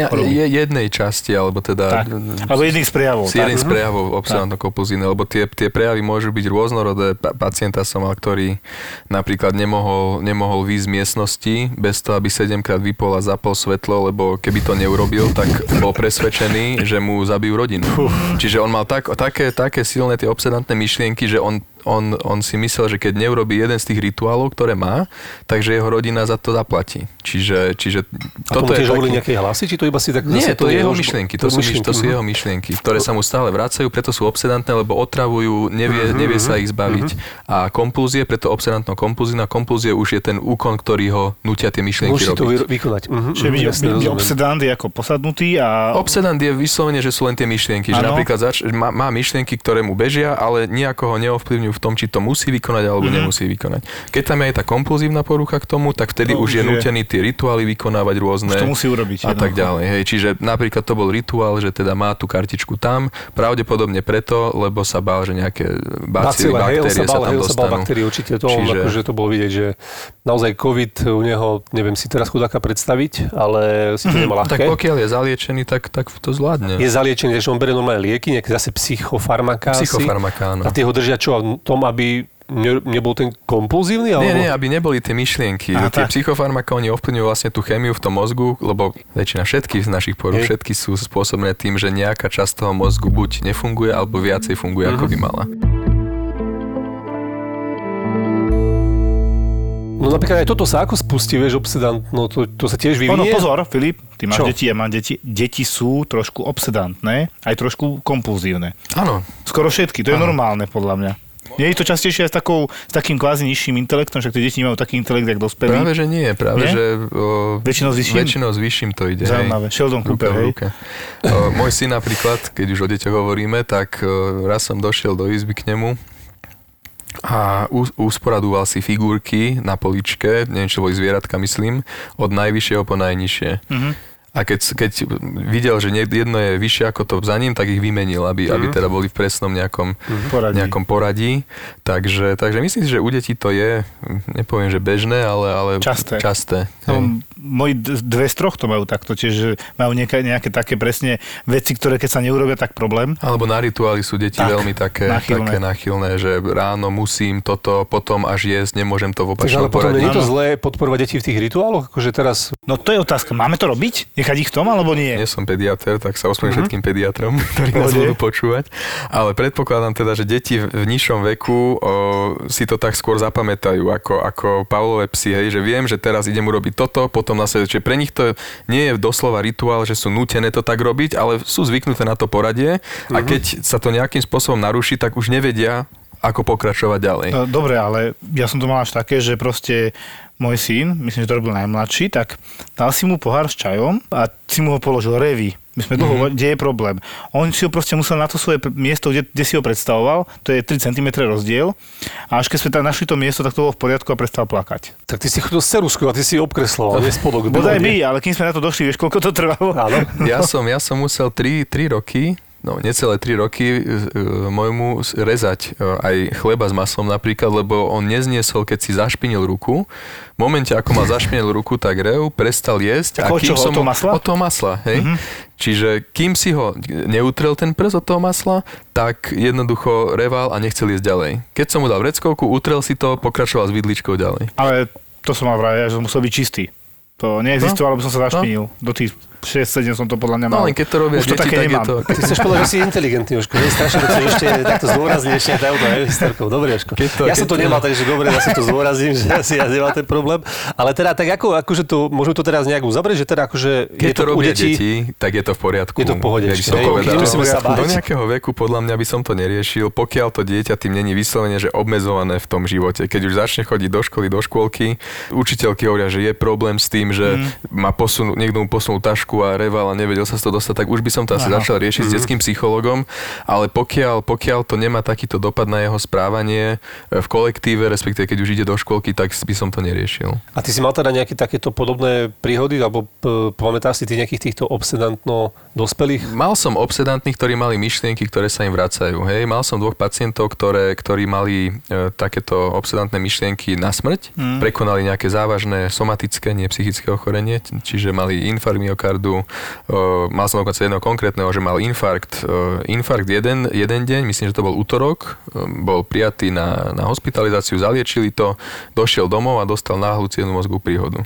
Jednej časti, alebo teda... Tak. Alebo jedných z prejavov. Jedných z prejavov obsedantno-kompulzívnej, lebo tie prejavy môžu byť rôznorodé. Pacienta som mal, ktorý napríklad nemohol výjsť z miestnosti bez toho, aby 7-krát vypol a zapol svetlo, lebo keby to neurobil, tak bol presvedčený, že mu zabijú rodinu. Čiže on mal také silné tie obsedantné myšlienky, že on si myslel, že keď neurobí jeden z tých rituálov, ktoré má, takže jeho rodina za to zaplatí. Čiže toto je taký... nejaké hlasy, či to iba si tak... Nie, to je jeho myšlienky. To sú jeho myšlienky, ktoré sa mu stále vracajú, preto sú obsedantné, lebo otravujú, nevie sa ich zbaviť. A kompulzie, preto obsedantno-kompulzívna kompulzie už je ten úkon, ktorý ho nutia tie myšlienky robiť. Musí to vykonať. Čiže obsedant je ako posadnutý a... Obsedant je vyslovene, že sú len tie myšlienky. Že napríklad má myšlienky, ktoré mu bežia, ale nejako ho neovplyvňujú v tom, či to musí vykonať, alebo nemusí vykonať. Keď tam je aj tá kompulzívna porucha k tomu, tak vtedy už je nútený tie rituály vykonávať rôzne. Už to musí urobiť. A tak ďalej. Hej. Čiže napríklad to bol rituál, že teda má tú kartičku tam, pravdepodobne preto, lebo sa bál, že nejaké baktérie sa tam dostanú. Hej, on sa bál baktérie, určite to, akože to bolo vidieť, že naozaj COVID u neho, neviem si teraz chudáka predstaviť, ale si to nemá ľahké. Tak pokiaľ je zaliečený, tak to zvládne. Je zaliečený, že on berie normálne lieky, nejaké zase psychofarmaká. Psychofarmaká, áno. A tie ho držia čo tom, aby nebol ten kompulzívny? Alebo... Nie, aby neboli tie myšlienky. Tie psychofarmaká, oni ovplyvňujú vlastne tú chémiu v tom mozgu, lebo väčšina všetkých z našich porúch, všetky sú spôsobené tým, že nejaká časť toho mozgu buď nefunguje, alebo viacej funguje, ako by mala. No napríklad aj toto sa ako spustí, vieš, obsedantno, to sa tiež vyvinie. No pozor, Filip, ty máš deti, ja mám deti. Deti sú trošku obsedantné, aj trošku kompulzívne. Áno. Skoro všetky, to je normálne podľa mňa. Nie je to častejšie s takým kvázi nižším intelektom, však tie deti nemajú taký intelekt, jak dospelí. Práve, že nie. Že väčšinou s vyšším to ide. Zaujímavé. Sheldon Cooper, hej. Môj syn napríklad, keď už o deťoch hovoríme, tak raz som došiel do izby k nemu a usporadúval si figurky na poličke, neviem, čo boli zvieratka, myslím, od najvyššieho po najnižšie. A keď videl, že jedno je vyššie ako to za ním, tak ich vymenil, aby teda boli v presnom nejakom poradí. Takže myslím si, že u detí to je, nepoviem, že bežné, ale časté. Moji dve z troch to majú takto, čiže majú nejaké také presne veci, ktoré keď sa neurobia, tak problém. Alebo na rituály sú deti veľmi také náchylné, že ráno musím toto, potom až jesť, nemôžem to v opačnom poradí. Ale potom je to zlé podporovať deti v tých rituáloch? Akože teraz... No to je otázka, máme to robiť? Nechať ich v tom, alebo nie? Nie som pediatér, tak sa ospravedlňujem všetkým pediatrom, ktorí nás budú počúvať. Ale predpokladám teda, že deti v nižšom veku si to tak skôr zapamätajú, ako Pavlové psi, hej, že viem, že teraz idem urobiť toto, potom nasleduje. Pre nich to nie je doslova rituál, že sú nútené to tak robiť, ale sú zvyknuté na to poradie a keď sa to nejakým spôsobom naruší, tak už nevedia, ako pokračovať ďalej. Dobre, ale ja som to mal až také, že proste môj syn, myslím, že to robil najmladší, tak dal si mu pohár s čajom a si mu ho položil revy. My sme dlho, kde je problém. On si ho proste musel na to svoje miesto, kde si ho predstavoval, to je 3 cm rozdiel. A až keď sme tam našli to miesto, tak to bolo v poriadku a prestal plakať. Tak ty si chodil s ceruskou a ty si obkresloval. Bodaj by, ale kým sme na to došli, vieš, koľko to trvalo? Áno. Ja som musel 3 roky, no necelé 3 roky môjmu rezať aj chleba s maslom napríklad, lebo on nezniesol, keď si zašpinil ruku. V momente, ako ma zašpinil ruku, tak rev, prestal jesť. Ako čoho? Od toho masla? Od toho masla, hej. Čiže kým si ho neutrel ten prst od toho masla, tak jednoducho reval a nechcel jesť ďalej. Keď som mu dal vreckovku, utrel si to, pokračoval s vidličkou ďalej. Ale to som mal vraj, že musel byť čistý. To neexistovalo, lebo som sa zašpinil do tých 6-7 som to podľa mňa mal. No, keď to robíš deti, tak nemám. Je to. Ty chceš povedať, že si inteligentný, Jožko. Nie strašne, tak chceš ešte takto zdôrazniť ešte tá historkou. Dobre, Jožko. Ja som to nemal, takže dobre, ja som to zdôrazním, že asi ja nemám ten problém. Ale teda tak ako, akože to, môžeme to teraz nejak uzavrieť, že teda akože keď je to u detí, tak je to v poriadku. Je to v pohode. Do nejakého veku podľa mňa by som to neriešil, pokiaľ to dieťa tým není vyslovene, že obmedzované v tom živote. Keď už začne chodiť do školy, do škôlky, učiteľky hovoria, že je problém s tým, že má posunúť, niekto mu posunul tašku a reval a nevedel sa z toho dostať, tak už by som to asi začal riešiť s detským psychologom, ale pokiaľ to nemá takýto dopad na jeho správanie v kolektíve, respektíve keď už ide do škôlky, tak by som to neriešil. A ty si mal teda nejaké takéto podobné príhody, alebo pamätáš si ty nejakých týchto obsedantno dospelých? Mal som obsedantných, ktorí mali myšlienky, ktoré sa im vracajú, hej. Mal som dvoch pacientov, ktorí mali takéto obsedantné myšlienky na smrť, prekonali nejaké závažné somatické, nie psychické ochorenie, čiže mali infarkt myokardu. Mal som dokonca jedného konkrétneho, že mal infarkt. Infarkt jeden deň, myslím, že to bol utorok, bol prijatý na hospitalizáciu, zaliečili to, došiel domov a dostal náhlu cievnu mozgovú príhodu.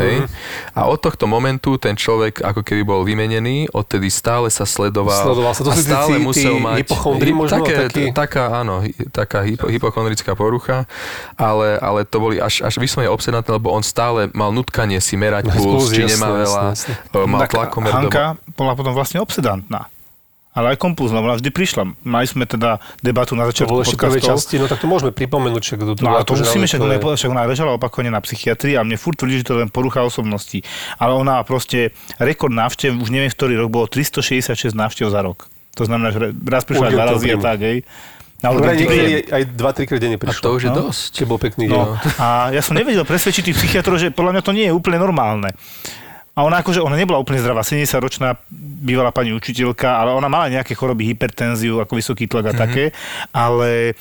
Hej. A od tohto momentu ten človek ako keby bol vymenený, odtedy stále sa sledoval sa to a stále musel mať taká hypochondrická porucha, ale to boli až vyslovene obsedantné, lebo on stále mal nutkanie si merať puls, či nemá veľa, mal tlakomer. Hanka bola potom vlastne obsedantná. Ale aj kompulzná, ona vždy prišla. Mali sme teda debatu na začiatku podcastov. Časti, no tak to môžeme pripomenúť, však do toho. No a to musíme, však ona ležala opakovane na psychiatrii a mne furt tvrdí, že to len porucha osobnosti. Ale ona proste rekord návštev, už neviem, ktorý rok, bolo 366 návštev za rok. To znamená, že raz prišla dva razy a tak, hej. Aj 2-3 krát denne prišlo. A to už je dosť. Čo bol pekný. No. A ja som nevedel presvedčiť tých psychiatrov, že podľa mňa to nie je úplne normálne. A ona akože, ona nebola úplne zdravá, 70-ročná bývalá pani učiteľka, ale ona mala nejaké choroby, hypertenziu, ako vysoký tlak a také, ale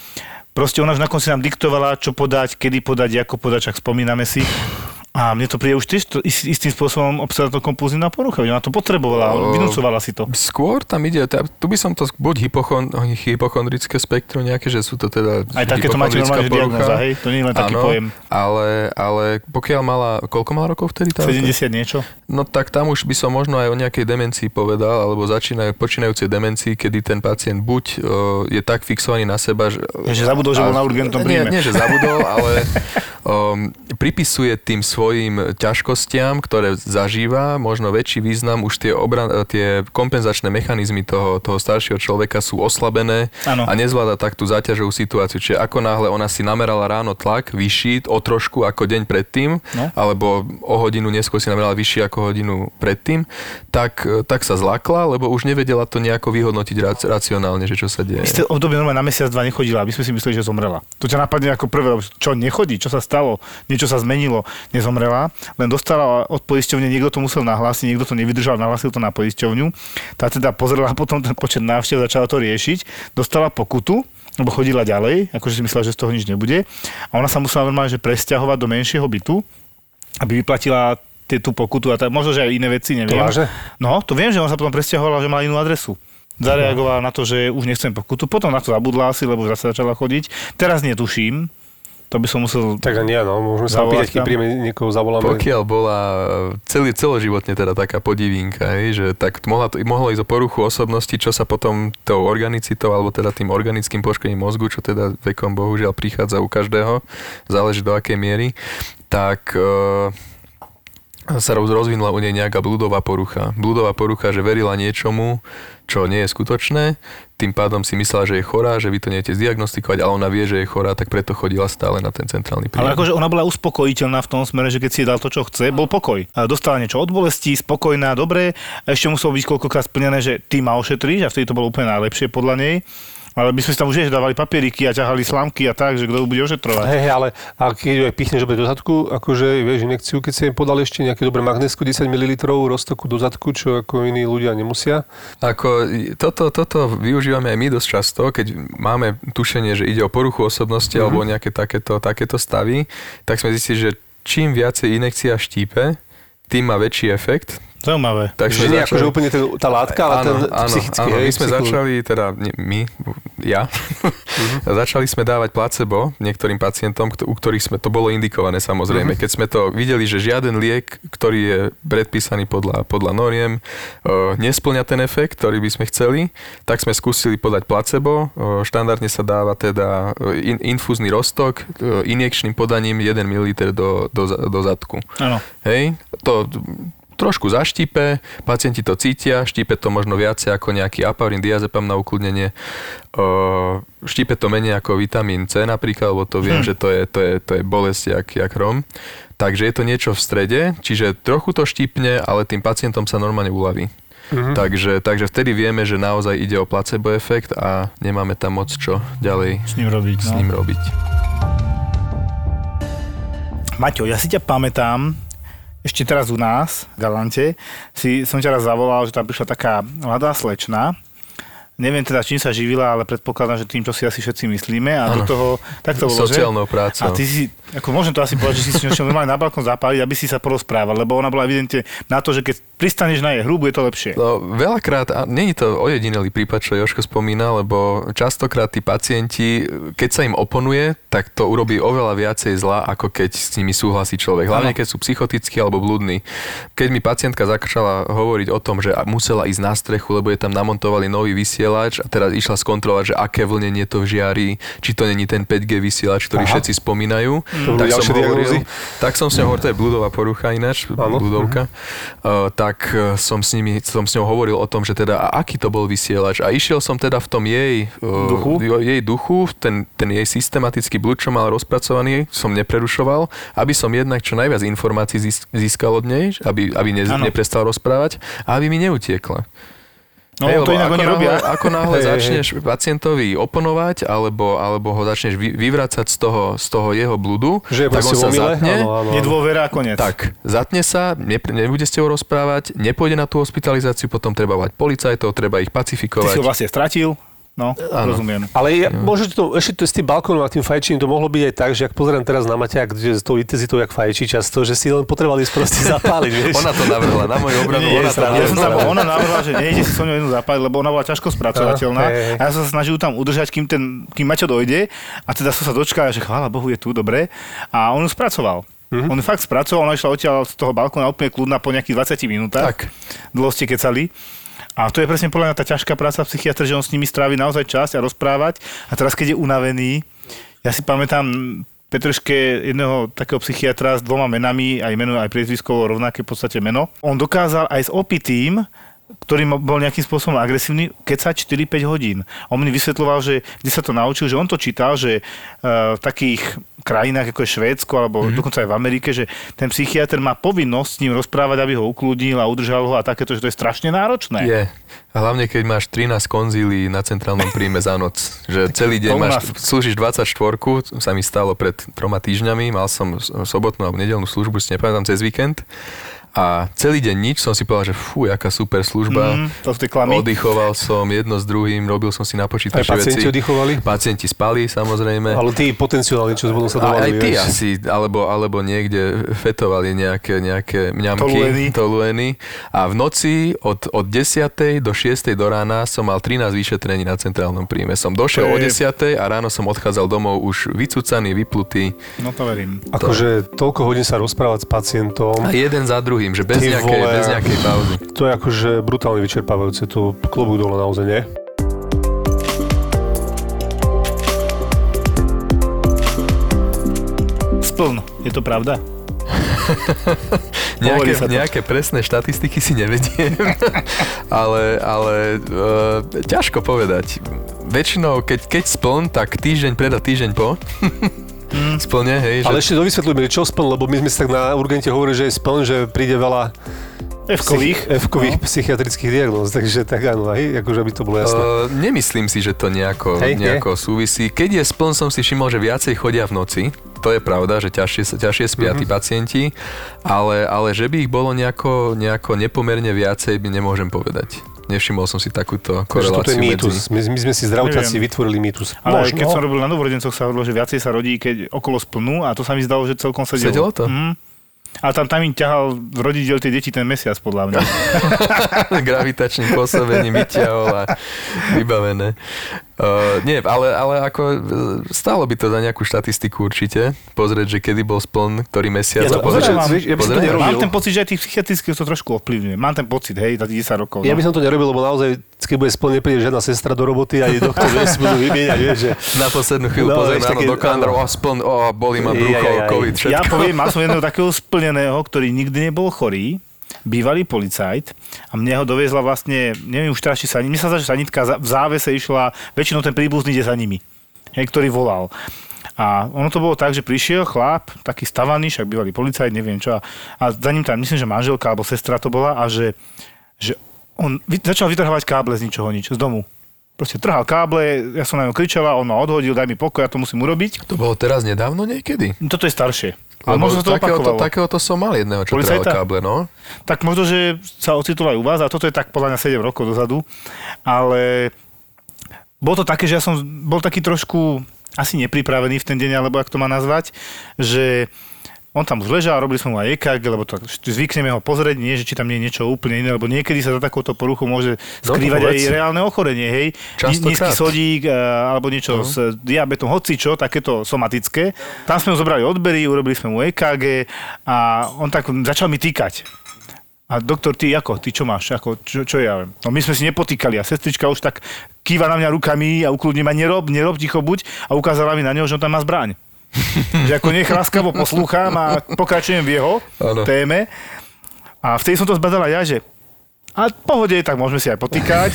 proste ona už na konci nám diktovala, čo podať, kedy podať, ako podať, však spomíname si. A mne to príde už tiež istým spôsobom obsedantná kompulzívna porucha. Ona to potrebovala, vynúcovala si to. Skôr tam ide, tu by som to buď hypochondrické spektrum nejaké, že sú to teda aj takéto máte normálne diagnóza, hej? To nie je len taký pojem. Ale pokiaľ mala, koľko mala rokov vtedy? 70 niečo. No tak tam už by som možno aj o nejakej demencii povedal, alebo počínajúcej demencii, kedy ten pacient buď je tak fixovaný na seba, že zabudol, že bol na urgentnom príjme. Nie, že zabudol, ale pripisuje tým svojim ťažkostiam, ktoré zažíva, možno väčší význam, už tie kompenzačné mechanizmy toho staršieho človeka sú oslabené a nezvláda tak tú záťažovú situáciu. Čiže ako náhle ona si namerala ráno tlak vyšší o trošku ako deň predtým, alebo o hodinu neskôr si namerala vyšší ako hodinu predtým, tak sa zlákla, lebo už nevedela to nejako vyhodnotiť racionálne, že čo sa deje. Isté obdobie normálne na mesiac, dva nechodila, aby sme si mysleli, že zomrela. To ťa napadne ako prvé, čo nechodí, čo sa stalo, niečo sa zmenilo. Nezomrela, len dostala od poisťovne, niekto to musel nahlásiť, niekto to nevydržal, nahlásil to na poisťovňu. Tá teda pozrela potom ten počet návštev, začala to riešiť, dostala pokutu, lebo chodila ďalej, akože si myslela, že z toho nič nebude. A ona sa musela normálne že presťahovať do menšieho bytu, aby vyplatila tú pokutu a možno, že aj iné veci, neviem. No, to viem, že ona sa potom presťahovala, že mala inú adresu. Zareagovala na to, že už nechcem pokutu, potom na to zabudla asi, lebo zase začala chodiť. Teraz netuším. To by som musel... Tak nie, no, môžeme sa opýtať, keď príjme niekoho, zavoláme. Pokiaľ bola celoživotne teda taká podivínka, hej, že tak mohlo ísť o poruchu osobnosti, čo sa potom tou organicitou, alebo teda tým organickým poškodením mozgu, čo teda vekom bohužiaľ prichádza u každého, záleží do akej miery, tak... sa rozvinula u nej nejaká blúdová porucha. Blúdová porucha, že verila niečomu, čo nie je skutočné, tým pádom si myslela, že je chorá, že vy to neviete zdiagnostikovať, ale ona vie, že je chorá, tak preto chodila stále na ten centrálny príjem. Ale akože ona bola uspokojiteľná v tom smere, že keď si dal to, čo chce, bol pokoj. A dostala niečo od bolesti, spokojná, dobré, a ešte muselo byť koľkokrát splnené, že ty ma ošetríš, a vtedy to bolo úplne najlepšie podľa nej. Ale my sme tam už dávali papieriky a ťahali slámky a tak, že kto ju bude ošetrovať. Hej, ale a keď ju aj pichneš do zadku, akože vieš injekciu, keď si im podali ešte nejaké dobré magnézku, 10 ml roztoku do zadku, čo ako iní ľudia nemusia. Ako toto využívame aj my dosť často, keď máme tušenie, že ide o poruchu osobnosti alebo nejaké takéto stavy, tak sme zistili, že čím viacej injekcia štípe, tým má väčší efekt. Zaujímavé. Takže nie akože úplne tá látka, ale ten psychický. Áno, my sme začali, teda ja, začali sme dávať placebo niektorým pacientom, u ktorých sme, to bolo indikované samozrejme, keď sme to videli, že žiaden liek, ktorý je predpísaný podľa noriem, nespĺňa ten efekt, ktorý by sme chceli, tak sme skúsili podať placebo. Štandardne sa dáva teda infúzny roztok injekčným podaním 1 ml do zadku. Áno. Hej, to trošku zaštípe, pacienti to cítia, štípe to možno viacej ako nejaký Aparin, diazepam na ukludnenie, štípe to menej ako vitamín C napríklad, lebo to viem, že to je bolesť jak hrom. Takže je to niečo v strede, čiže trochu to štípne, ale tým pacientom sa normálne uľaví. Mm-hmm. Takže vtedy vieme, že naozaj ide o placebo efekt a nemáme tam moc čo ďalej s ním robiť. Maťo, ja si ťa pamätám, ešte teraz u nás, v Galante, som ťa raz zavolal, že tam prišla taká mladá slečna. Neviem teda, čím sa živila, ale predpokladám, že tým, čo si asi všetci myslíme. A do toho, tak to bolo, sociálnou prácou. A ty si, ako môžem to asi povedať, že si s ňou normálne na balkón zapáliť, aby si sa porozprával, lebo ona bola evidentne na to, že keď pristaneš na jej hrubu, je to lepšie. No, veľakrát, a nie je to ojedinelý prípad, čo Jožko spomína, lebo častokrát tí pacienti, keď sa im oponuje, tak to urobí oveľa viacej zla, ako keď s nimi súhlasí človek. Hlavne, keď sú psychotickí alebo blúdni. Keď mi pacientka začala hovoriť o tom, že musela ísť na strechu, lebo je tam namontovali nový vysielač, a teraz išla skontrolovať, že aké vlnenie to žiari, či to není ten 5G vysielač, ktorý všetci spomínajú. Tak som s ňou hovoril, to je blúdová porucha ináč, blúdovka. Tak som s ňou hovoril o tom, že teda a aký to bol vysielač. A išiel som teda v tom jej duchu, ten jej systematický blúd, čo mal rozpracovaný, som neprerušoval, aby som jednak čo najviac informácií získal od nej, aby neprestal rozprávať a aby mi neutiekla. No, hey, to inak oni robia. Ako náhle začneš pacientovi oponovať, alebo ho začneš vyvracať z toho jeho blúdu, tak on sa zatne. Áno. Nedôvera, koniec. Tak, zatne sa, nebude s tebou rozprávať, nepôjde na tú hospitalizáciu, potom treba volať policajtov, treba ich pacifikovať. Ty si ho vlastne stratil. No, áno. Rozumiem. Ale ešte s tým balkónom a tým fajčím to mohlo byť aj tak, že ak pozerám teraz na Maťa, že s tou intenzitou jak fajčí často, že si len potreboval ísť proste zapáliť, vieš. Ona to navrhla na moju obranu. Ona navrhla, že nejde si so mňou jednu zapáliť, lebo ona bola ťažko spracovateľná. A ja som sa snažil tam udržať, kým Maťo dojde. A teda som sa dočkal, že chvála Bohu, je tu, dobre. A on ju spracoval. Mm-hmm. On fakt spracoval, ona išla odtiaľ z toho balkóna úplne kľudná po nejakých 20 minútach. Dlho ste kecali. A to je presne podľa mňa tá ťažká práca psychiatra, že on s nimi strávi naozaj čas a rozprávať. A teraz, keď je unavený, ja si pamätám Petržke jedného takého psychiatra s dvoma menami, aj meno, aj priezviskovo rovnaké v podstate meno. On dokázal aj s opitým, ktorý bol nejakým spôsobom agresívny, kecať 4-5 hodín. On mi vysvetľoval, že kde sa to naučil, že on to čítal, že v takých krajinách, ako je Švédsko, alebo dokonca aj v Amerike, že ten psychiatr má povinnosť s ním rozprávať, aby ho ukludnil a udržal ho a takéto, že to je strašne náročné. Je. A hlavne, keď máš 13 konzílií na centrálnom príjme za noc. Že celý deň slúžiš 24-ku, sa mi stalo pred 3 týždňami, mal som sobotnú alebo nedeľnú službu, si nepamätám, cez víkend. A celý deň nič, som si povedal, že fú, jaká super služba. Oddychoval som jedno s druhým, robil som si na počítači veci. Aj pacienti oddychovali? Pacienti spali, samozrejme. Ale tí potenciálne, čo zbudol sa dovolili. Aj ty asi, alebo niekde fetovali nejaké mňamky, tolueny. A v noci od 10. do 6. do rána som mal 13 vyšetrení na centrálnom príjme. Som došiel o 10. a ráno som odchádzal domov už vycucaný, vyplutý. No to verím. Akože toľko hodín sa rozprávať s pacientom. A jeden za druhý. Že bez nejakej pauzy. To je akože brutálne vyčerpávajúce, to klobúk dole naozaj, nie? Spln, je to pravda? nejaké presné štatistiky si nevediem, ale ťažko povedať. Väčšinou, keď spln, tak týždeň pred a týždeň po. Splne, hej. Ale ešte dovysvetľujme, čo spln, lebo my sme si tak na urgente hovorili, že je spln, že príde veľa F-kových psychiatrických diagnóz, takže tak áno, hej, akože aby to bolo jasné. Nemyslím si, že to nejako súvisí. Keď je spln, som si všimol, že viacej chodia v noci. To je pravda, že ťažšie spia tí pacienti, ale že by ich bolo nejako nepomerne viacej, by nemôžem povedať. Nevšimol som si takúto koreláciu. To je mýtus. My sme si zdravotníci vytvorili mýtus. Ale keď som robil na novorodencoch, sa hovorilo, že viacej sa rodí, keď okolo splnú, a to sa mi zdalo, že celkom sedelo. Sedelo to? A tam im ťahal roditeľ tie deti ten mesiac, podľa mňa. Gravitačným pôsobením vyťahol a vybavené. Nie, ale ako stálo by to za nejakú štatistiku určite. Pozrieť, že kedy bol spln, ktorý mesiac. Ja to pozrieť, mám ten pocit, že aj tých psychiatrických to trošku ovplyvňuje. Mám ten pocit, hej, za 10 rokov. No. Ja by som to nerobil, lebo naozaj, keď bude spln, nepríde žiadna sestra do roboty a jej doktor nesmú vymieňať. Že... Na poslednú chvíľu pozrieť ráno do kalendárov a spln, bolí ma brucho, covid, všetko. Ja poviem, mal som jedného takého splneného, ktorý nikdy nebol chorý. Bývalý policajt a mne ho doviezla vlastne, neviem už teraz, či sa... Mne sa zdá, že sanitka v závese išla, väčšinou ten príbuzný ide za nimi, ktorý volal. A ono to bolo tak, že prišiel chlap, taký stavaný, však bývalý policajt, neviem čo, a za ním tam, myslím, že manželka alebo sestra to bola a že on začal vytrhávať káble z ničoho nič, z domu. Proste trhal káble, ja som na ňo kričala, on ma odhodil, daj mi pokoj, ja to musím urobiť. To bolo teraz nedávno niekedy? Toto je staršie. Ale možno to opakovalo. Takého som mal jedného, čo trhal káble, no. Tak možno, že sa ocitol aj u vás, a toto je tak podľa mňa 7 rokov dozadu, ale bolo to také, že ja som bol taký trošku asi nepripravený v ten deň, alebo jak to má nazvať, že on tam už ležal, robili sme mu aj EKG, lebo to zvykneme ho pozrieť, nie, že či tam nie je niečo úplne iné, lebo niekedy sa za takouto poruchu môže skrývať aj reálne ochorenie, hej. Nízky sodík, alebo niečo s diabetom, hocičo, takéto somatické. Tam sme ho zobrali odbery, urobili sme mu EKG a on tak začal mi týkať. A doktor, ty čo máš? Ako, čo ja viem? No my sme si nepotýkali a sestrička už tak kýva na mňa rukami a ukľudne ma nerob, ticho buď a ukázala mi na neho, že on tam má zbraň. Že ako nech láskavo poslúcham a pokračujem v jeho téme. A vtedy som to zbadala ja, že a pohode, tak môžeme si aj potýkať.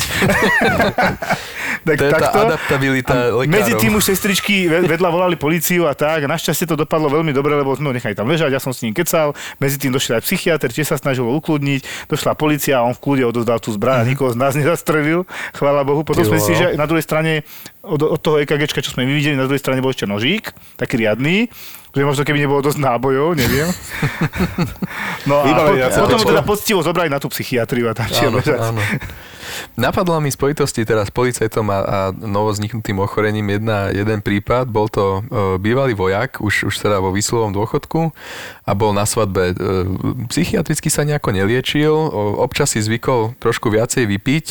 Tak, to je tá adaptabilita lekárov. Medzi tým už sestričky vedľa volali políciu a tak. A našťastie to dopadlo veľmi dobre, lebo sme ho nechali tam ležať, ja som s ním kecal. Medzi tým došiel aj psychiatr, tiež sa snažil ukludniť. Došla polícia a on v kľude odovzdal tú zbraň a nikoho z nás nezastrelil. Chvála Bohu. Potom sme si, že na druhej strane od toho EKGčka, čo sme videli, na druhej strane bol ešte nožík, taký riadny. Že možno keby nebolo dosť nábojov, neviem. No a potom teda poctivo zobrali na tú psychiatriu a tam áno, áno. Napadlo mi v spojitosti teraz s policajtom a novovzniknutým ochorením jeden prípad. Bol to bývalý vojak, už teda vo výsluhovom dôchodku a bol na svadbe. Psychiatricky sa nejako neliečil, občas si zvykol trošku viacej vypiť,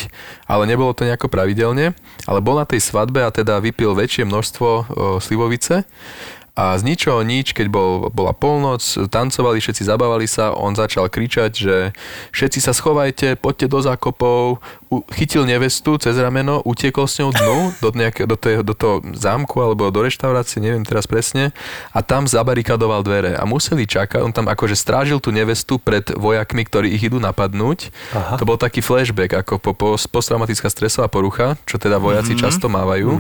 ale nebolo to nejako pravidelne. Ale bol na tej svadbe a teda vypil väčšie množstvo slivovice. A z ničoho nič, keď bola polnoc, tancovali, všetci zabávali sa, on začal kričať, že všetci sa schovajte, poďte do zákopov, chytil nevestu cez rameno, utiekol s ňou dnu do toho zámku alebo do reštaurácie, neviem teraz presne, a tam zabarikadoval dvere a museli čakať, on tam akože strážil tú nevestu pred vojakmi, ktorí ich idú napadnúť. Aha. To bol taký flashback, ako posttraumatická stresová porucha, čo teda vojaci často mávajú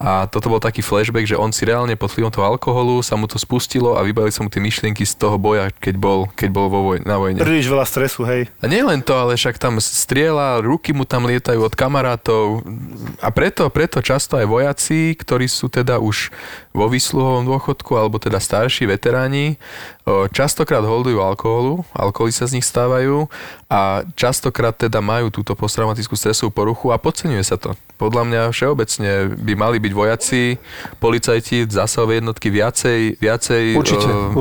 a toto bol taký flashback, že on si reálne pod vplyvom toho alkoholu sa mu to spustilo a vybavili som mu tie myšlienky z toho boja, keď bol na vojne. Príliš veľa stresu, hej. A nie len to, ale však tam strieľa, ruky mu tam lietajú od kamarátov a preto často aj vojaci, ktorí sú teda už vo výsluhovom dôchodku alebo teda starší veteráni, častokrát holdujú alkoholu, alkoholy sa z nich stávajú a častokrát teda majú túto posttraumatickú stresovú poruchu a podceňuje sa to. Podľa mňa všeobecne by mali byť vojaci, policajti, zásahové jednotky viacej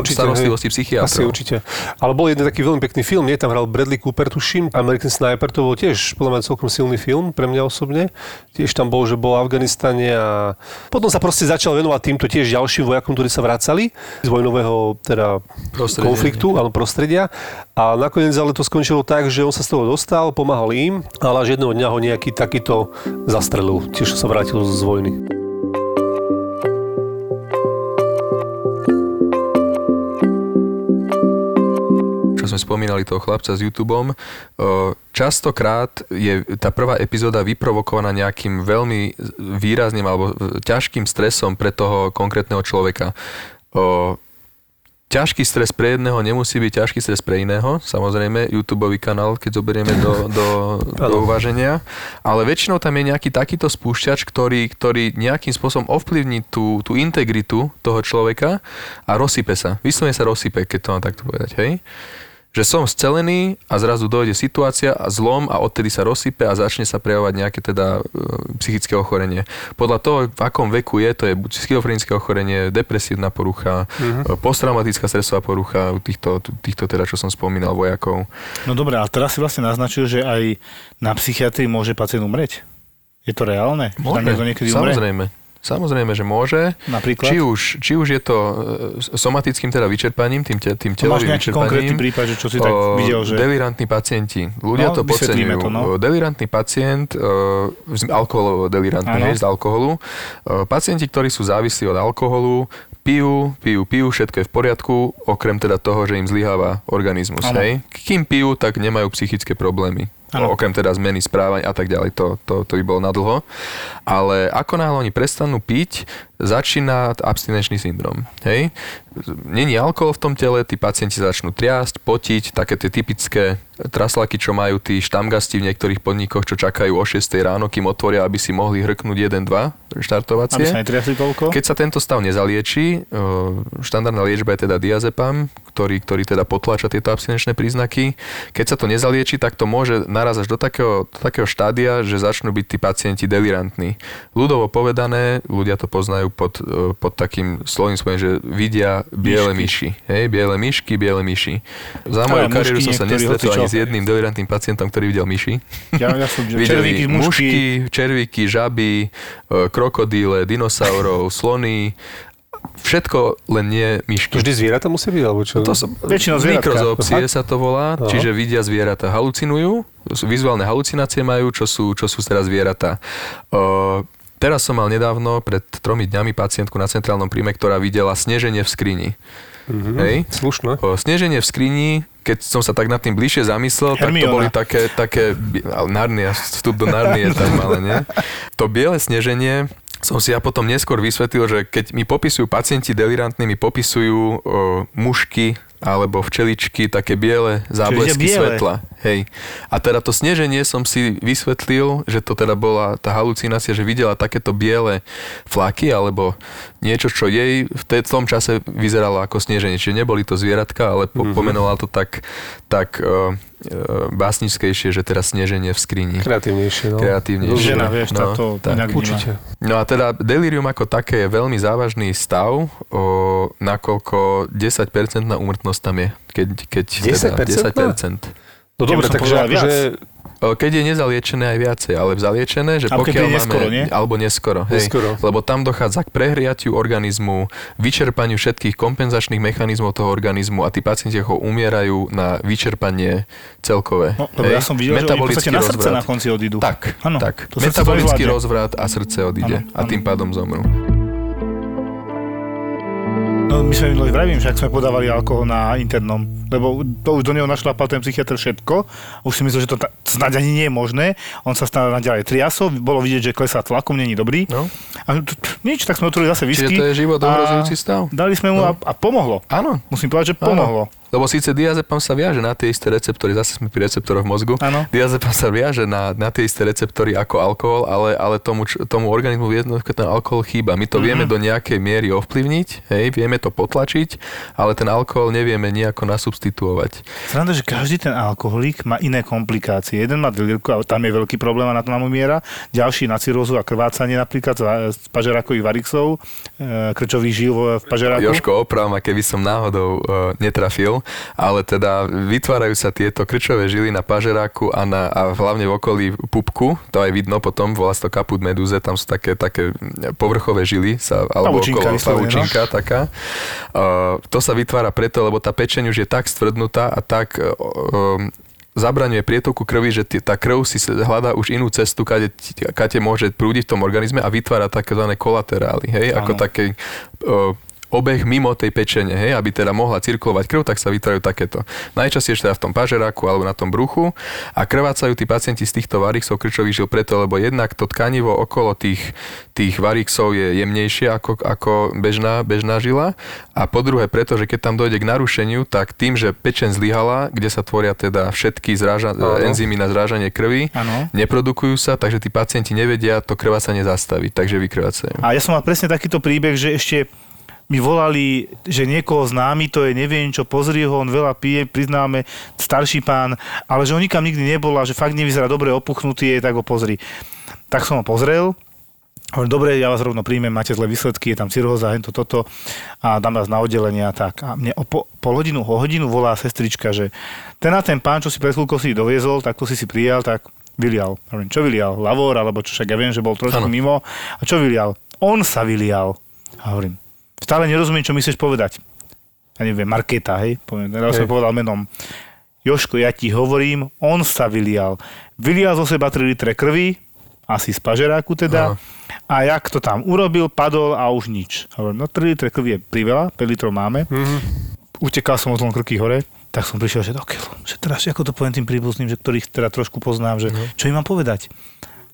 starostlivosti psychiatrov. Asi určite. Ale bol jeden taký veľmi pekný film, nie? Tam hral Bradley Cooper, tuším. American Sniper, to bol tiež podľa mňa celkom silný film pre mňa osobne. Tiež tam bol, že bol v Afganistane a potom sa proste začal venovať týmto tiež ďalším vojakom, ktorí sa vracali z vojnového teda konfliktu alebo prostredia. A nakoniec ale to skončilo tak, že on sa z toho dostal, pomáhal im, ale až jedného dňa ho nejaký takýto zastrelil, tiež sa vrátil z vojny. Čo sme spomínali toho chlapca s YouTubeom, častokrát je tá prvá epizóda vyprovokovaná nejakým veľmi výrazným alebo ťažkým stresom pre toho konkrétneho človeka. Ťažký stres pre jedného nemusí byť ťažký stres pre iného. Samozrejme, YouTubeový kanál, keď zoberieme do uvaženia. Ale väčšinou tam je nejaký takýto spúšťač, ktorý nejakým spôsobom ovplyvní tú integritu toho človeka a rozsype sa. Vyslovene sa rozsype, keď to mám takto povedať, hej? Že som scelený a zrazu dojde situácia a zlom a odtedy sa rozsype a začne sa prejavovať nejaké teda psychické ochorenie. Podľa toho, v akom veku je, to je buď schizofrenické ochorenie, depresívna porucha, posttraumatická stresová porucha týchto teda, čo som spomínal, vojakov. No dobré, a teraz si vlastne naznačil, že aj na psychiatrii môže pacient umrieť? Je to reálne? Môže, samozrejme. Samozrejme, že môže. Napríklad? Či už je to somatickým teda vyčerpaním, tým telovým vyčerpaním. Máš nejaký konkrétny prípad, že čo si tak videl, že... Delirantní pacienti. Ľudia to podceňujú. Delirantný pacient, alkoholovo delirantný, z alkoholu. Pacienti, ktorí sú závislí od alkoholu, pijú, všetko je v poriadku, okrem teda toho, že im zlyháva organizmus. Hej? Kým pijú, tak nemajú psychické problémy. Okrem teda zmeny správania a tak ďalej, to by bolo nadlho. Ale ako náhle oni prestanú piť, začína abstinenčný syndrom. Hej? Není alkohol v tom tele, tí pacienti začnú triasť, potiť, také tie typické traslaky, čo majú tí štamgasti v niektorých podnikoch, čo čakajú o 6 ráno, kým otvoria, aby si mohli hrknúť 1-2 štartovacie. Aby sa netriasli toľko. Keď sa tento stav nezalieči, štandardná liečba je teda diazepam, ktorý teda potláča tieto abstinenčné príznaky. Keď sa to nezalieči, tak to môže naraz až do takého štádia, že začnú byť tí pacienti delirantní. Ľudovo povedané, ľudia to poznajú pod takým slovným spôsobom, že vidia biele myši. Hej, biele myši. Za moju kariéru som sa nestretol ani s jedným delirantným pacientom, ktorý videl myši. Ja som videli mušky, červíky, žaby, krokodíle, dinosaurov, slony. Všetko, len nie myšky. Vždy zvieratá musia byť, alebo čo? Väčšinou zvieratka. Mikrozoopsie sa to volá, čiže vidia zvieratá, halucinujú, vizuálne halucinácie majú, čo sú teraz zvieratá. Teraz som mal nedávno, pred 3 dňami, pacientku na centrálnom príjme, ktorá videla sneženie v skrini. Hej? Slušné. Sneženie v skrini, keď som sa tak nad tým bližšie zamyslel, Hermiona. Tak to boli také Narnia, vstup do Narnie tam, ale nie. To biele sneženie som si ja potom neskôr vysvetlil, že keď mi popisujú pacienti delirantní, mi popisujú mušky alebo včeličky, také biele záblesky svetla. Hej. A teda to sneženie som si vysvetlil, že to teda bola tá halucinácia, že videla takéto biele flaky alebo niečo, čo jej v tom čase vyzeralo ako sneženie. Čiže neboli to zvieratka, ale pomenovala to tak básnickejšie, že teraz sneženie v skrini. Kreatívnejšie, no. Žena, vieš, táto inak určite. No a teda delirium ako také je veľmi závažný stav, nakoľko 10% úmrtnosť tam je. Keď 10%? Teda 10%. No dobre, takže... Keď je nezaliečené aj viacej, ale zaliečené, že pokiaľ máme... Neskoro. Lebo tam dochádza k prehriatiu organizmu, vyčerpaniu všetkých kompenzačných mechanizmov toho organizmu a tí pacienti ho umierajú na vyčerpanie celkové. No, dobre, ja som videl, že oni v podstate na srdce na konci odídu. Tak. Metabolický rozvrat a srdce odíde. Ano. A tým pádom zomrú. No my sme minulý vravím, že ak sme podávali alkohol na internom, lebo to už do neho našlapal ten psychiatr všetko, už si myslel, že to snáď ani nie je možné, on sa snáď naďalej triasol, bolo vidieť, že klesá tlakom, není dobrý. No. A nič, tak sme otvorili zase whisky. Čiže to je život ohrozujúci stav. Dali sme mu a pomohlo. Áno. Musím povedať, že pomohlo. Áno. Lebo síce diazepam sa viaže na tie isté receptory, zase sme pri receptoroch v mozgu, diazepam sa viaže na tie isté receptory ako alkohol, ale tomu organizmu jednoducho ten alkohol chýba. My to vieme do nejakej miery ovplyvniť, hej, vieme to potlačiť, ale ten alkohol nevieme nejako nasubstituovať. Sranda, že každý ten alkoholík má iné komplikácie. Jeden má delírku a tam je veľký problém a na to nám umiera, ďalší na cirózu a krvácanie napríklad z pažerakových varixov, krčových žil v pažeraku. Jožko, oprav ma, keby som náhodou netrafil. Ale teda vytvárajú sa tieto krčové žily na pažeráku a hlavne v okolí pupku, to aj vidno potom, volá sa to kaput medúze, tam sú také povrchové žily, alebo okolo pavučinka taká. To sa vytvára preto, lebo tá pečeň už je tak stvrdnutá a tak... zabraňuje prietoku krvi, že tá krv si hľadá už inú cestu, kade môže prúdiť v tom organizme a vytvára takzvané kolaterály, hej, ako také... obeh mimo tej pečene, hej, aby teda mohla cirkulovať krv, tak sa vytvárajú takéto. Najčastejšie teda v tom pažeráku alebo na tom bruchu a krvácajú tí pacienti z týchto varixov krčových žil preto, lebo jednak to tkanivo okolo tých varixov je jemnejšie ako bežná žila a po druhé preto, že keď tam dojde k narušeniu, tak tým, že pečen zlyhala, kde sa tvoria teda všetky enzymy na zrážanie krvi, neprodukujú sa, takže tí pacienti nevedia to krvácanie zastaviť, takže vykrvácajú. A ja som mal presne takýto príbeh, že ešte mi volali, že niekoho známy, to je neviem čo, pozri ho, on veľa pije, priznáme, starší pán, ale že on nikam nikdy nebol a že fakt nevyzerá dobre, opuchnutý je, tak ho pozri. Tak som ho pozrel, hovorím, dobre, ja vás rovno príjmem, máte zlé výsledky, je tam cirhóza, hento, toto a dám vás na oddelenie a tak. A mne o pol hodinu volá sestrička, že ten a ten pán, čo si pred chvíľkou si doviezol, tak to si prijal, tak vylial. Hovorím, čo vylial? Lavor, alebo čo, však ja viem, že bol trošku mimo. A čo vylial? On sa vylial. A hovorím, stále nerozumiem, čo mi chceš povedať. Ja neviem, Markéta, hej? Teraz som povedal menom. Jožko, ja ti hovorím, on sa vylial. Vylial zo seba 3 litre krvi, asi z pažeráku teda. Aha. A jak to tam urobil, padol a už nič. Hovorím, no 3 litre krvi je priveľa, 5 litrov máme. Mm-hmm. Utekal som od krky hore, tak som prišiel, že okay, že teraz, ako to poviem tým príbuzným, že ktorých teda trošku poznám, že čo im mám povedať?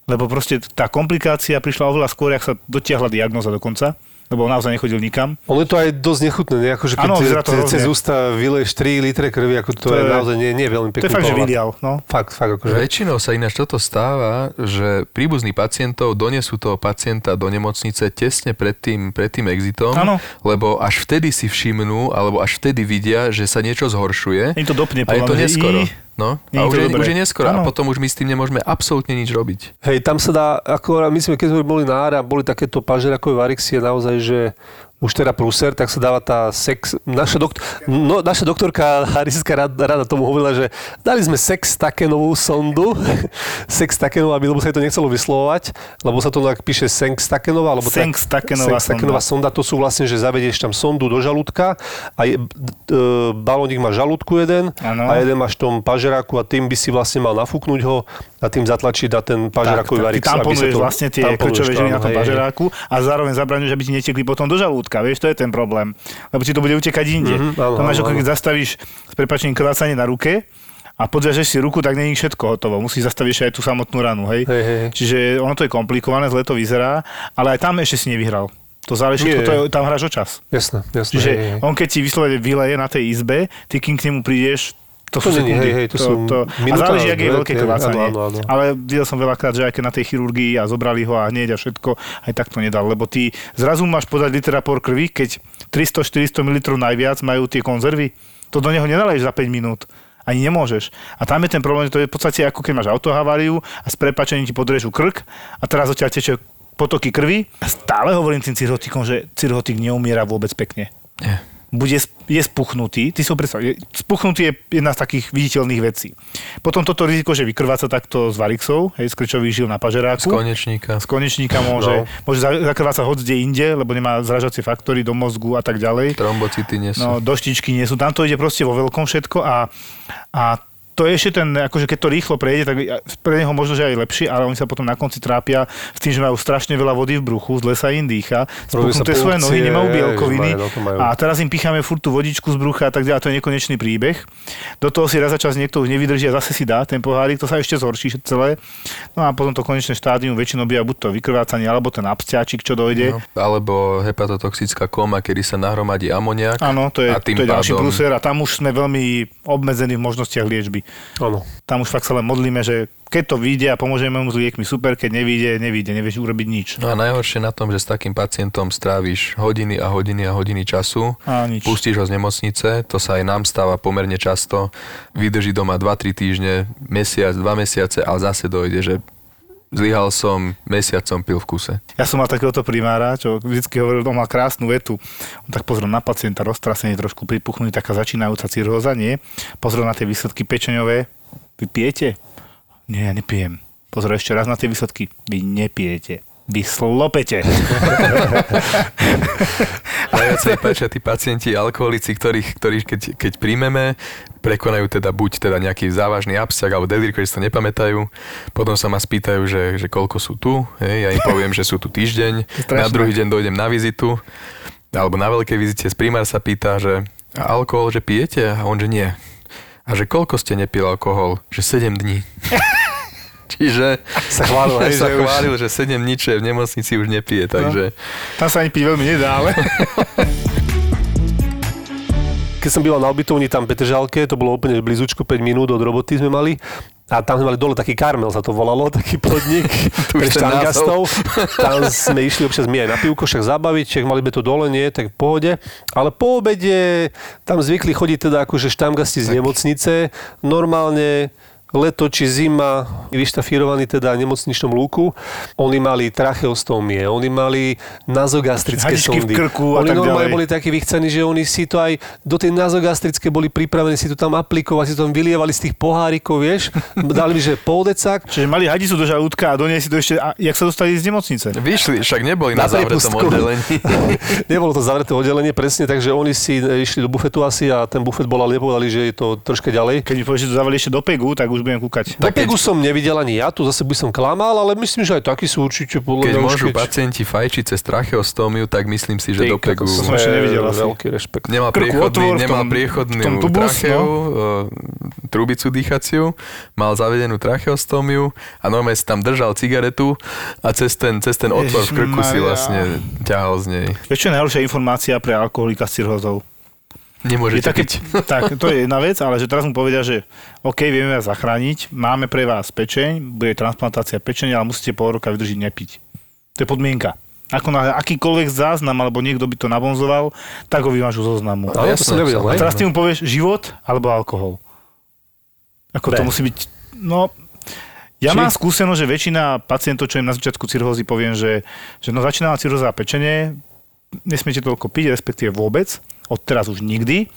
Lebo proste tá komplikácia prišla oveľa skôr, jak sa dotiahla diagnóza dokonca, lebo on naozaj nechodil nikam. Ono je to aj dosť nechutné, ne? Akože keď ano, cez ústa vyleješ 3 litre krvi, ako to je naozaj nie veľmi pekný. To je fakt, že vylial, no. Fakt, akože. Väčšinou sa ináč toto stáva, že príbuzní pacientov donesú toho pacienta do nemocnice tesne pred tým exitom, ano. Lebo až vtedy si všimnú, alebo až vtedy vidia, že sa niečo zhoršuje. Im to dopne, a je to neskoro. No, a už je neskoro a potom už my s tým nemôžeme absolútne nič robiť. Hej, tam sa dá, ako my sme, keď sme boli na ára, boli takéto pažerakové varixie naozaj, že už teda prúser, tak sa dáva tá sex... Naša doktorka Harisická rada tomu hovorila, že dali sme sex takenovú sondu, sex takenová, lebo sa jej to nechcelo vyslovovať, lebo sa to tak píše sex takenová, alebo sex takenová sonda, to sú vlastne, že zavedieš tam sondu do žalúdka a balónik má žalúdku jeden, ano. A jeden máš v tom pažeráku a tým by si vlastne mal nafúknuť ho a tým zatlačiť na ten pažerákový varix. Tam ponuješ vlastne tie kľúčové žily na tom pažeráku a zároveň zabraňuješ, aby ti netiekli potom do žalúdka. Vieš, to je ten problém. Lebo ti to bude utekať inde. To máš, keď zastavíš s prepáčením krvácanie na ruke a podviažeš si ruku, tak není všetko hotovo. Musíš zastaviť aj tú samotnú ranu. Hej. Čiže ono to je komplikované, zle to vyzerá, ale aj tam ešte si nevyhral. To záleží, tam hráš o čas. Jasné. Čiže on keď ti vyslovene vyleje na tej izbe, ty kým k nemu prídeš, to sú sekundy. A záleží, ak je veľké krvácanie. Ale videl som veľakrát, že aj keď na tej chirurgii a zobrali ho a hneď a všetko, aj tak to nedal. Lebo ty zrazu máš podať literapor krvi, keď 300-400 ml najviac majú tie konzervy. To do neho nedalejš za 5 minút. Ani nemôžeš. A tam je ten problém, že to je v podstate ako keď máš autohaváriu a s prepáčením ti podrežú krk a teraz odtiaľ teče potoky krvi. A stále hovorím tým cirhotikom, že cirhotik neumiera vôbec pekne. Yeah. Je spuchnutý, ty si ho predstav, spuchnutý je jedna z takých viditeľných vecí. Potom toto riziko, že vykrváca takto z varixov, hej, z krčových žil na pažeráku. Z konečníka môže zakrváca hoď kde inde, lebo nemá zražacie faktory do mozgu a tak ďalej. Trombocity nie sú. No, doštičky nie sú, tam to ide proste vo veľkom všetko a to je ešte ten, akože keď to rýchlo prejde, tak pre neho možno, že aj lepšie, ale oni sa potom na konci trápia s tým, že majú strašne veľa vody v bruchu, zle sa im dýcha, spuchnuté svoje nohy, nemajú bielkoviny a teraz im picháme furt tú vodičku z brucha a tak ďalej, to je nekonečný príbeh. Do toho si raz za čas niekto už nevydrží a zase si dá ten pohárik, to sa ešte zhorší celé. No a potom to konečné štádium väčšinou býva buď to vykrvácanie, alebo ten absťáčik, čo dojde. No, alebo hepatotoxická kóma, kedy sa nahromadí amoniak. Áno, to je ďalší prúser a tam už sme veľmi obmedzení v možnostiach liečby. Ano. Tam už fakt sa len modlíme, že keď to vyjde a pomôžeme mu s liekmi, super, keď nevyjde, nevieš urobiť nič. No a najhoršie na tom, že s takým pacientom stráviš hodiny a hodiny a hodiny času, a nič. Pustíš ho z nemocnice, to sa aj nám stáva pomerne často, vydrží doma 2-3 týždne, mesiac, 2 mesiace a zase dojde, že zlyhal som, mesiacom pil v kuse. Ja som mal takéhoto primára, čo vždycky hovoril, on mal krásnu vetu. On tak pozrel na pacienta, roztrasený, trošku pripuchnuný, taká začínajúca cirhóza, nie? Pozrel na tie výsledky pečeňové. Vy pijete? Nie, ja nepijem. Pozrel ešte raz na tie výsledky. Vy nepijete. Vy slopete. Najviac páčia tí pacienti, alkoholici, ktorých keď príjmeme, prekonajú teda buď nejaký závažný absťak alebo delír, ktorý sa nepamätajú. Potom sa ma spýtajú, že koľko sú tu. Hej, ja im poviem, že sú tu týždeň. Na druhý deň dojdem na vizitu. Alebo na veľkej vizite primár sa pýta, že a alkohol, že pijete? A on, že nie. A že koľko ste nepil alkohol? Že 7 dní. Čiže sa chválil, že 7 niče v nemocnici už nepije, takže... No, tam sa ani piť veľmi nedá, ale... Keď som býval na obytovni tam v Petržalke, to bolo úplne blízučko, 5 minút od roboty sme mali, A tam sme mali dole taký karmel, sa to volalo, taký podnik pre štangastov. Tam sme išli občas my aj na pivko, však zabaviť, však mali by to dole, nie, tak v pohode. Ale po obede tam zvykli chodiť teda akože štangasti z nemocnice. Normálne leto či zima, vyštafírovaní teda v nemocničnom lúku. Oni mali tracheostómie, oni mali nazogastrické sondy. Oni normálne boli takí vychcení, že oni si to aj do tej nazogastrické boli pripravení si to tam aplikovať, si to tam vylievali z tých pohárikov, vieš. Dali mi, že poldecak. Čiže mali hadicu do žalúdka a doniesli to ešte, a jak sa dostali z nemocnice? Vyšli, však neboli na zavretom oddelení. Nebolo to zavreté oddelenie, presne, takže oni si išli do bufetu asi a ten bufet bol, ale nepovedali, že je to troška ďalej. Keď mi povedali, že to zavali ešte do Pegu, tak už budem kúkať. Do Pegu som nevidel ani ja, tu zase by som klamal, ale myslím, že aj takí sú určite podľa mňa. Keď môžu pacienti fajčiť cez tracheostómiu, tak myslím si, že do Pegu. To som ešte nevidel, veľký rešpekt. Nemal priechodnú tracheu, trubicu dýchaciu, mal zavedenú tracheostómiu a normálne si tam držal cigaretu a cez ten otvor v krku si vlastne ťahal z nej. Čo je najhoršia informácia pre alkoholika s cirhózou? Nemôžete piť. Tak, to je jedna vec, ale že teraz mu povedia, že OK, vieme vás zachrániť, máme pre vás pečeň, bude transplantácia pečenia, ale musíte pol roka vydržiť nepiť. To je podmienka. Ako na akýkoľvek záznam, alebo niekto by to nabonzoval, tak ho vymažu zo zoznamu. Ale ja to som nevedel. A teraz ty mu povieš život alebo alkohol. Ako to musí byť... No, ja mám skúsenosť, že väčšina pacientov, čo im na začiatku cirhózy poviem, že no začínala cirhóza a pečenie, nesmiete toľko piť, respektíve vôbec, od teraz už nikdy.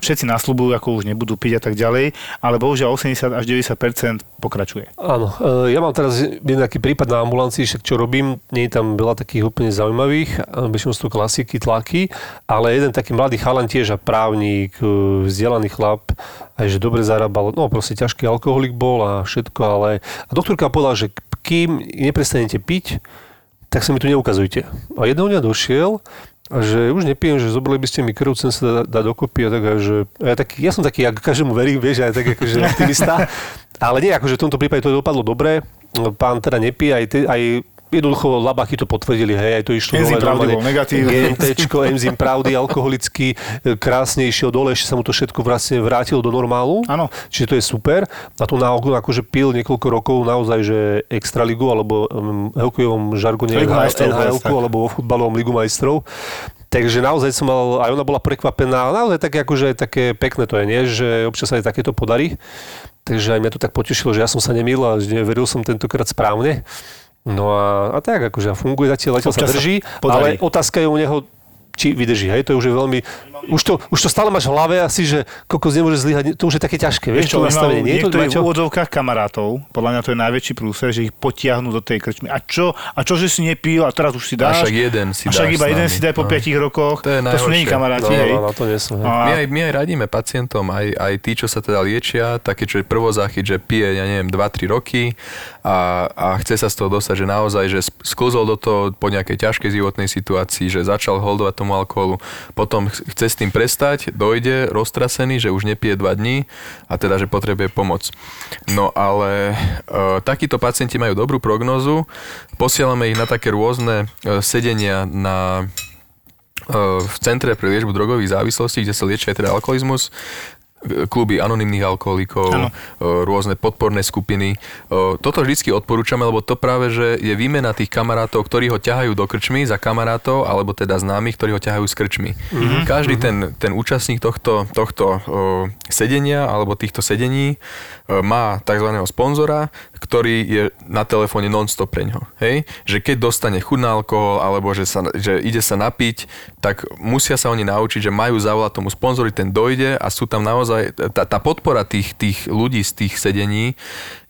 Všetci nasľubujú, ako už nebudú piť a tak ďalej, ale bohužiaľ 80 až 90% pokračuje. Áno, ja mám teraz nejaký prípad na ambulancii, však čo robím, nie je tam veľa takých úplne zaujímavých, väčšinou sú to klasiky, tlaky, ale jeden taký mladý chalan tiež a právnik, vzdelaný chlap, aj že dobre zarábal, no proste ťažký alkoholik bol a všetko, ale... A doktorka povedala, že kým neprestanete piť, tak sa mi tu neukazujte. A jedného dňa došiel, že už nepijem, že zobrali by ste mi krv, chcem sa dať dokopy a tak, že... Ja som taký, ako každému verím, vieš, aj tak akože aktivista. Ale nie, akože v tomto prípade to dopadlo dobre. Pán teda nepí, aj jednoducho labáky to potvrdili, hej, aj to išlo enzym dole. Pravdy bol negatívne. GMTčko, enzym pravdy, alkoholicky, krásnejšie dole, ešte sa mu to všetko vrátilo do normálu. Áno. Čiže to je super. Na to na okolo akože pil niekoľko rokov naozaj, že extraligu, alebo hokejovom žargone NHL-ku, alebo vo futbalovom ligu majstrov. Takže naozaj som mal, aj ona bola prekvapená, naozaj také akože také pekné to je, nie? Že občas aj takéto podarí. Takže aj mňa to tak potešilo, že ja som sa nemýlil a veril som tentokrát správne. No a tak, akože funguje zatiaľ, sa drží, ale otázka je u neho, či vydrží, hej, to je už veľmi... Už to stále máš v hlave asi, že kokos nemôže zlyhať, to už je také ťažké, vieš, to nastavenie. Niektorých v úvodzovkách kamarátov, podľa mňa to je najväčší prúser, že ich potiahnu do tej krčmy. A čo, že si nepil a teraz už si dáš? A však iba jeden si daj po 5 rokoch, to sú není kamaráti, hej. No, to nie sú, hej. My aj radíme pacientom, aj tí, čo sa teda liečia, také, čo je prvozáchyt, že pije, ja neviem, 2-3 roky a chce sa z toho dostať, že naozaj, že sklzol do toho po nejakej ťažkej životnej situácii, že začal holdovať tomu alkoholu, potom chce s tým prestať, dojde roztrasený, že už nepije 2 dní a teda, že potrebuje pomoc. No ale takíto pacienti majú dobrú prognózu, posielame ich na také rôzne sedenia na, v centre pre liečbu drogových závislostí, kde sa liečia teda alkoholizmus, kluby anonymných alkoholikov, ano. Rôzne podporné skupiny. Toto vždycky odporúčame, lebo to práve, že je výmena tých kamarátov, ktorí ho ťahajú do krčmy za kamarátov, alebo teda známych, ktorí ho ťahajú z krčmy. Mm-hmm. Každý ten účastník tohto sedenia, alebo týchto sedení má takzvaného sponzora, ktorý je na telefóne non-stop pre ňo. Hej? Že keď dostane chuť na alkohol, alebo že ide sa napiť, tak musia sa oni naučiť, že majú zavolať tomu sponzori, ten dojde a sú tam naozaj tá podpora tých ľudí z tých sedení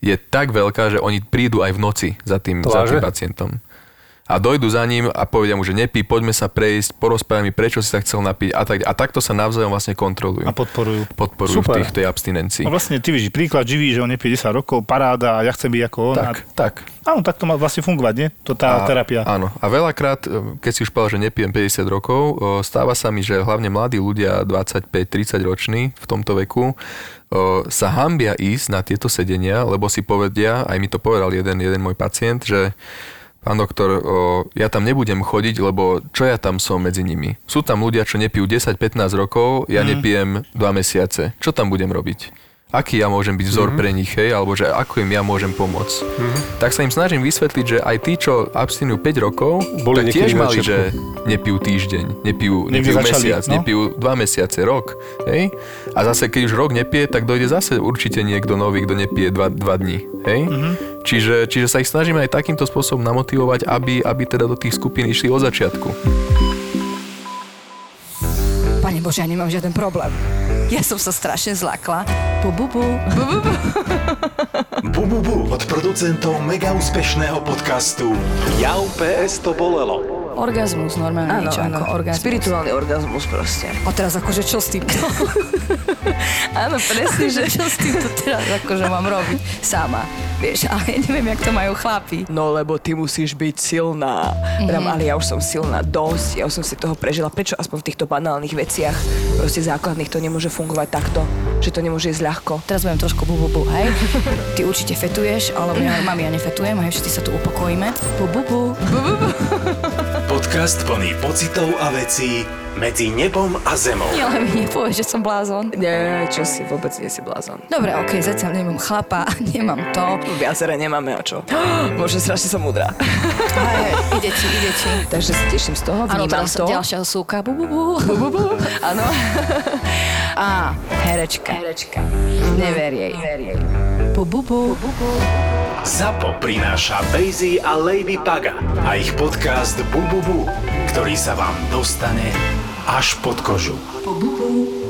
je tak veľká, že oni prídu aj v noci za tým pacientom. A dojdu za ním a povedia mu, že nepí, poďme sa prejsť, porozprávaj mi, prečo si sa chcel napiť a takto sa navzájom vlastne kontrolujú. A podporujú v tej abstinencii. No vlastne ty vidíš príklad živý, že on nepí 10 rokov, paráda, ja chcem byť ako on. Tak. Áno, tak to má vlastne fungovať, nie? To tá terapia. Áno. A veľakrát, keď si už povedal, že nepijem 50 rokov, stáva sa mi, že hlavne mladí ľudia, 25-30 roční v tomto veku, sa hanbia ísť na tieto sedenia, lebo si povedia, aj mi to povedal jeden môj pacient, že pán doktor, ja tam nebudem chodiť, lebo čo ja tam som medzi nimi? Sú tam ľudia, čo nepijú 10-15 rokov, ja nepijem 2 mesiace. Čo tam budem robiť? A aký ja môžem byť vzor pre nich, hej, alebo že ako im ja môžem pomôcť. Tak sa im snažím vysvetliť, že aj tí, čo abstinujú 5 rokov, tak tiež mali, že nepijú týždeň, nepijú mesiac, nepijú 2 mesiace, rok, hej? A zase, keď už rok nepije, tak dojde zase určite niekto nový, kto nepije 2 dní, hej? Čiže sa ich snažíme aj takýmto spôsobom namotivovať, aby teda do tých skupín išli od začiatku. Pane Bože, ja nemám žiaden problém. Ja som sa strašne zlakla. Bu, bu, bu. Od producentov mega úspešného podcastu Jau PS to bolelo. Orgazmus, normálne niečo ako orgazmus. Spirituálny orgazmus proste. A teraz akože čo s týmto? Áno, presne, že čo s týmto teraz akože mám robiť sama. Vieš, ale ja neviem, jak to majú chlapi. No, lebo ty musíš byť silná. Ale ja už som silná dosť, ja už som si toho prežila. Prečo aspoň v týchto banálnych veciach, proste základných, to nemôže fungovať takto? Že to nemôže ísť ľahko? Teraz budem trošku bu, hej? Ty určite fetuješ, alebo ja nefetujem, hej, všetci sa tu upokojíme. Bu, bu, bu. Podcast plný pocitov a vecí medzi nebom a zemou. Ja len mi nepovieš, že som blázon. Nie, čo si, vôbec nie si blázon. Dobre, okej, zatiaľ nemám chlapa, nemám to. Viacere nemáme o čo. Bože, strašne som múdra. Ide ti. Takže sa teším z toho, vnímam to. Áno, ďalšia súka. Bu, bu, bu. Áno. Á, herečka. Never jej. Bu, bu, bu. ZAPO prináša Bejzy a Lady Paga a ich podcast Bu, bu, bu, ktorý sa vám dostane až pod kožu. Bu, bu, bu.